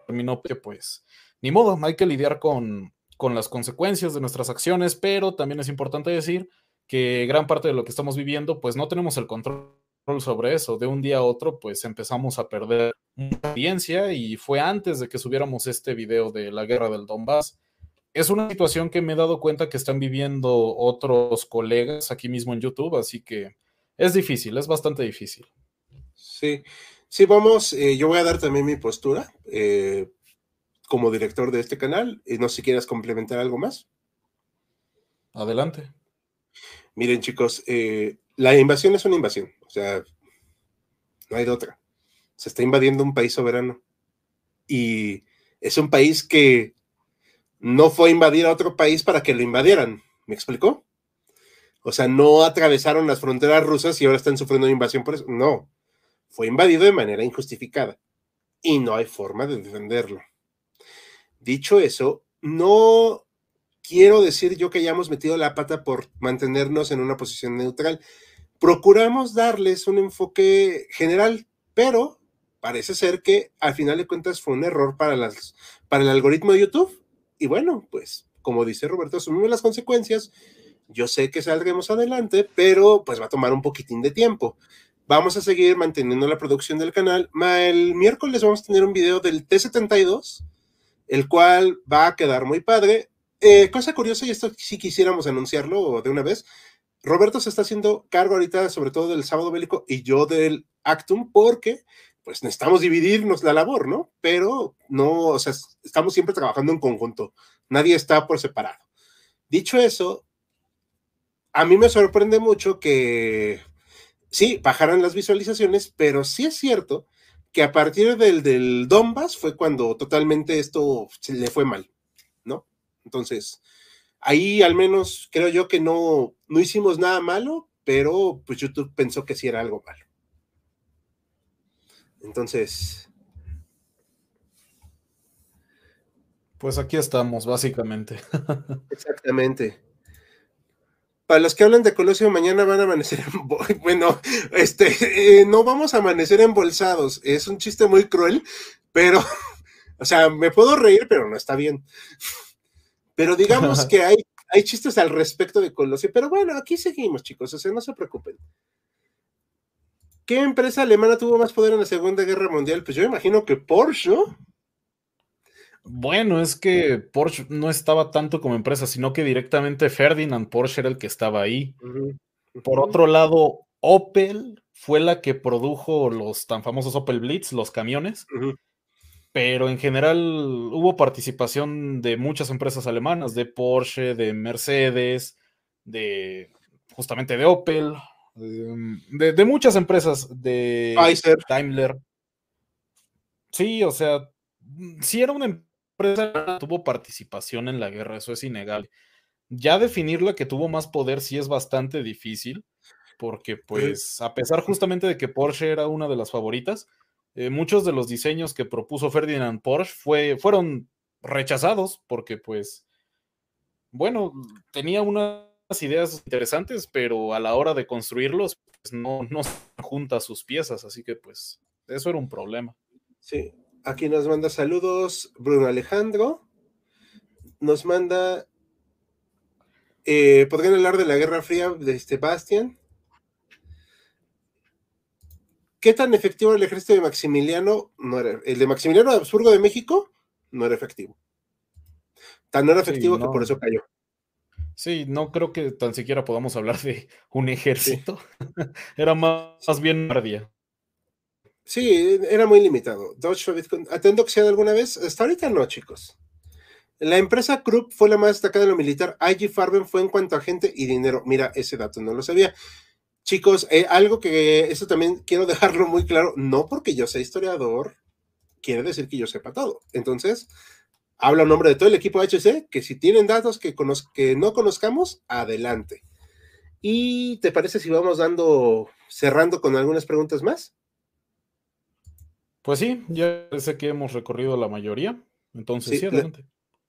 terminó que pues ni modo, hay que lidiar con, con las consecuencias de nuestras acciones, pero también es importante decir que gran parte de lo que estamos viviendo, pues no tenemos el control sobre eso. De un día a otro, pues empezamos a perder mucha audiencia y fue antes de que subiéramos este video de la guerra del Donbass. Es una situación que me he dado cuenta que están viviendo otros colegas aquí mismo en YouTube, así que es difícil, es bastante difícil. Sí, sí, vamos, eh, yo voy a dar también mi postura eh, como director de este canal, y no sé si quieras complementar algo más. Adelante. Miren chicos, eh, la invasión es una invasión, o sea, no hay de otra. Se está invadiendo un país soberano, y es un país que no fue a invadir a otro país para que lo invadieran, ¿me explicó? O sea, no atravesaron las fronteras rusas y ahora están sufriendo una invasión por eso. No, fue invadido de manera injustificada y no hay forma de defenderlo. Dicho eso, no quiero decir yo que hayamos metido la pata por mantenernos en una posición neutral. Procuramos darles un enfoque general, pero parece ser que al final de cuentas fue un error para, las, para el algoritmo de YouTube. Y bueno, pues, como dice Roberto, asumimos las consecuencias. Yo sé que saldremos adelante, pero pues va a tomar un poquitín de tiempo. Vamos a seguir manteniendo la producción del canal. El miércoles vamos a tener un video del T setenta y dos, el cual va a quedar muy padre. Eh, cosa curiosa, y esto si quisiéramos anunciarlo de una vez, Roberto se está haciendo cargo ahorita, sobre todo del Sábado Bélico, y yo del Actum, porque pues necesitamos dividirnos la labor, ¿no? Pero no, o sea, estamos siempre trabajando en conjunto. Nadie está por separado. Dicho eso, a mí me sorprende mucho que sí, bajaran las visualizaciones, pero sí es cierto que a partir del, del Donbass fue cuando totalmente esto se le fue mal, ¿no? Entonces, ahí al menos creo yo que no, no hicimos nada malo, pero pues YouTube pensó que sí era algo malo. Entonces, pues aquí estamos, básicamente. Exactamente. Para los que hablan de Colosio, mañana van a amanecer en... Bueno, este, eh, no vamos a amanecer embolsados. Es un chiste muy cruel, pero, o sea, me puedo reír, pero no está bien. Pero digamos que hay, hay chistes al respecto de Colosio. Pero bueno, aquí seguimos, chicos. O sea, no se preocupen. ¿Qué empresa alemana tuvo más poder en la Segunda Guerra Mundial? Pues yo imagino que Porsche, ¿no? Bueno, es que Porsche no estaba tanto como empresa, sino que directamente Ferdinand Porsche era el que estaba ahí. Uh-huh. Uh-huh. Por otro lado, Opel fue la que produjo los tan famosos Opel Blitz, los camiones. Uh-huh. Pero en general hubo participación de muchas empresas alemanas, de Porsche, de Mercedes, de justamente de Opel. De, de muchas empresas, de Daimler. Sí, o sea, si era una empresa que tuvo participación en la guerra, eso es innegable. Ya definir la que tuvo más poder sí es bastante difícil, porque pues a pesar justamente de que Porsche era una de las favoritas, eh, muchos de los diseños que propuso Ferdinand Porsche fue, fueron rechazados, porque pues, bueno, tenía una ideas interesantes, pero a la hora de construirlos, pues no, no se juntan sus piezas, así que pues eso era un problema. Sí, aquí nos manda saludos Bruno Alejandro. Nos manda, eh, ¿podrían hablar de la Guerra Fría de Sebastián? ¿Qué tan efectivo el ejército de Maximiliano? No era, el de Maximiliano de Habsburgo de México no era efectivo. Tan no era efectivo sí, no. que por eso cayó. Sí, no creo que tan siquiera podamos hablar de un ejército. Sí. Era más, más bien guardia. Sí, era muy limitado. ¿Te han doxeado alguna vez? Hasta ahorita no, chicos. La empresa Krupp fue la más destacada de lo militar. I G Farben fue en cuanto a gente y dinero. Mira, ese dato no lo sabía. Chicos, eh, algo que eso también quiero dejarlo muy claro, no porque yo sea historiador, quiere decir que yo sepa todo. Entonces, hablo en nombre de todo el equipo H C, que si tienen datos que, conoz que no conozcamos, adelante. ¿Y te parece si vamos dando, cerrando con algunas preguntas más? Pues sí, ya sé que hemos recorrido la mayoría, entonces sí, sí adelante.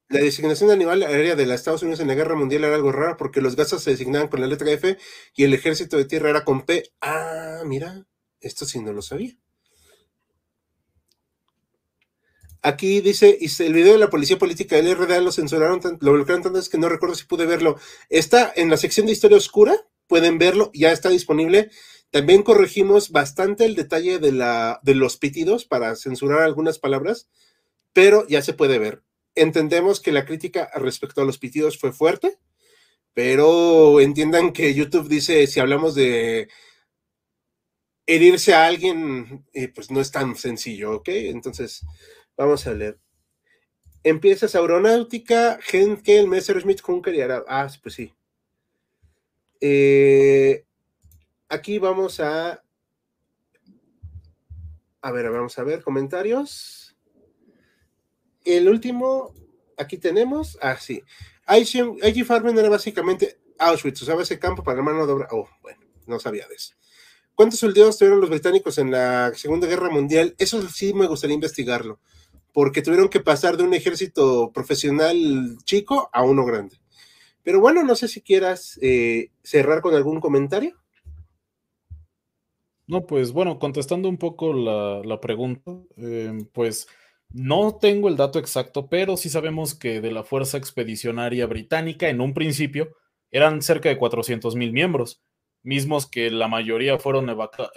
La designación de animal aérea de las Estados Unidos en la Guerra Mundial era algo rara porque los gasas se designaban con la letra F y el ejército de tierra era con P. Ah, mira, esto sí no lo sabía. Aquí dice, y el video de la policía política del R D A lo censuraron, tan, lo bloquearon tanto es que no recuerdo si pude verlo. Está en la sección de Historia Oscura, pueden verlo, ya está disponible. También corregimos bastante el detalle de, la, de los pitidos para censurar algunas palabras, pero ya se puede ver. Entendemos que la crítica respecto a los pitidos fue fuerte, pero entiendan que YouTube dice, si hablamos de herirse a alguien, eh, pues no es tan sencillo, ¿ok? Entonces, vamos a leer. Empiezas aeronáutica, Henkel, Messerschmitt, Junker y Arad. Ah, pues sí. Eh, aquí vamos a... A ver, vamos a ver, comentarios... El último, aquí tenemos, ah, sí, I G Farben era básicamente Auschwitz, usaba ese campo para la mano de obra. Oh, bueno, no sabía de eso. ¿Cuántos soldados tuvieron los británicos en la Segunda Guerra Mundial? Eso sí me gustaría investigarlo, porque tuvieron que pasar de un ejército profesional chico a uno grande. Pero bueno, no sé si quieras eh, cerrar con algún comentario. No, pues bueno, contestando un poco la, la pregunta, eh, pues... No tengo el dato exacto, pero sí sabemos que de la Fuerza Expedicionaria Británica, en un principio, eran cerca de cuatrocientos mil miembros, mismos que la mayoría fueron evacuados.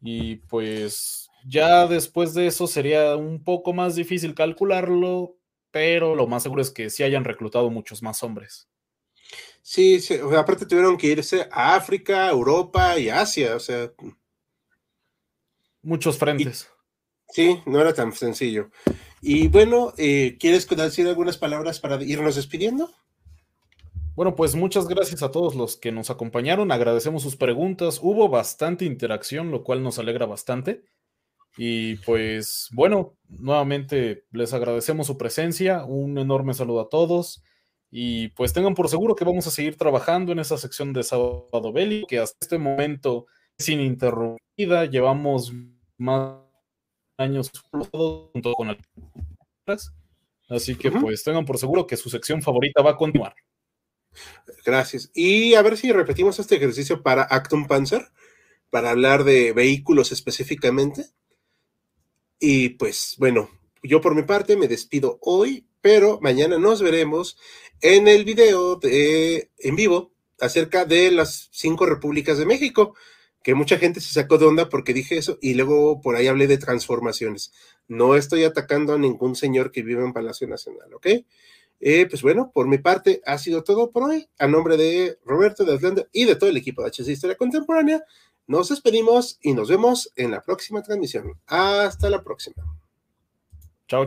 Y pues ya después de eso sería un poco más difícil calcularlo, pero lo más seguro es que sí hayan reclutado muchos más hombres. Sí, sí, o sea, aparte tuvieron que irse a África, Europa y Asia, o sea... Muchos frentes. Y... Sí, no era tan sencillo. Y bueno, eh, ¿quieres decir algunas palabras para irnos despidiendo? Bueno, pues muchas gracias a todos los que nos acompañaron. Agradecemos sus preguntas. Hubo bastante interacción, lo cual nos alegra bastante. Y pues, bueno, nuevamente les agradecemos su presencia. Un enorme saludo a todos. Y pues tengan por seguro que vamos a seguir trabajando en esa sección de Sábado Bélico, que hasta este momento es ininterrumpida. Llevamos más... años junto con las así que uh-huh. pues tengan por seguro que su sección favorita va a continuar. Gracias, y a ver si repetimos este ejercicio para Acton Panzer, para hablar de vehículos específicamente. Y pues bueno, yo por mi parte me despido hoy, pero mañana nos veremos en el video de, en vivo acerca de las cinco repúblicas de México, que mucha gente se sacó de onda porque dije eso, y luego por ahí hablé de transformaciones. No estoy atacando a ningún señor que vive en Palacio Nacional, ¿ok? Eh, pues bueno, por mi parte ha sido todo por hoy. A nombre de Roberto, de Auslander y de todo el equipo de H C Historia Contemporánea, nos despedimos y nos vemos en la próxima transmisión. Hasta la próxima. Chao.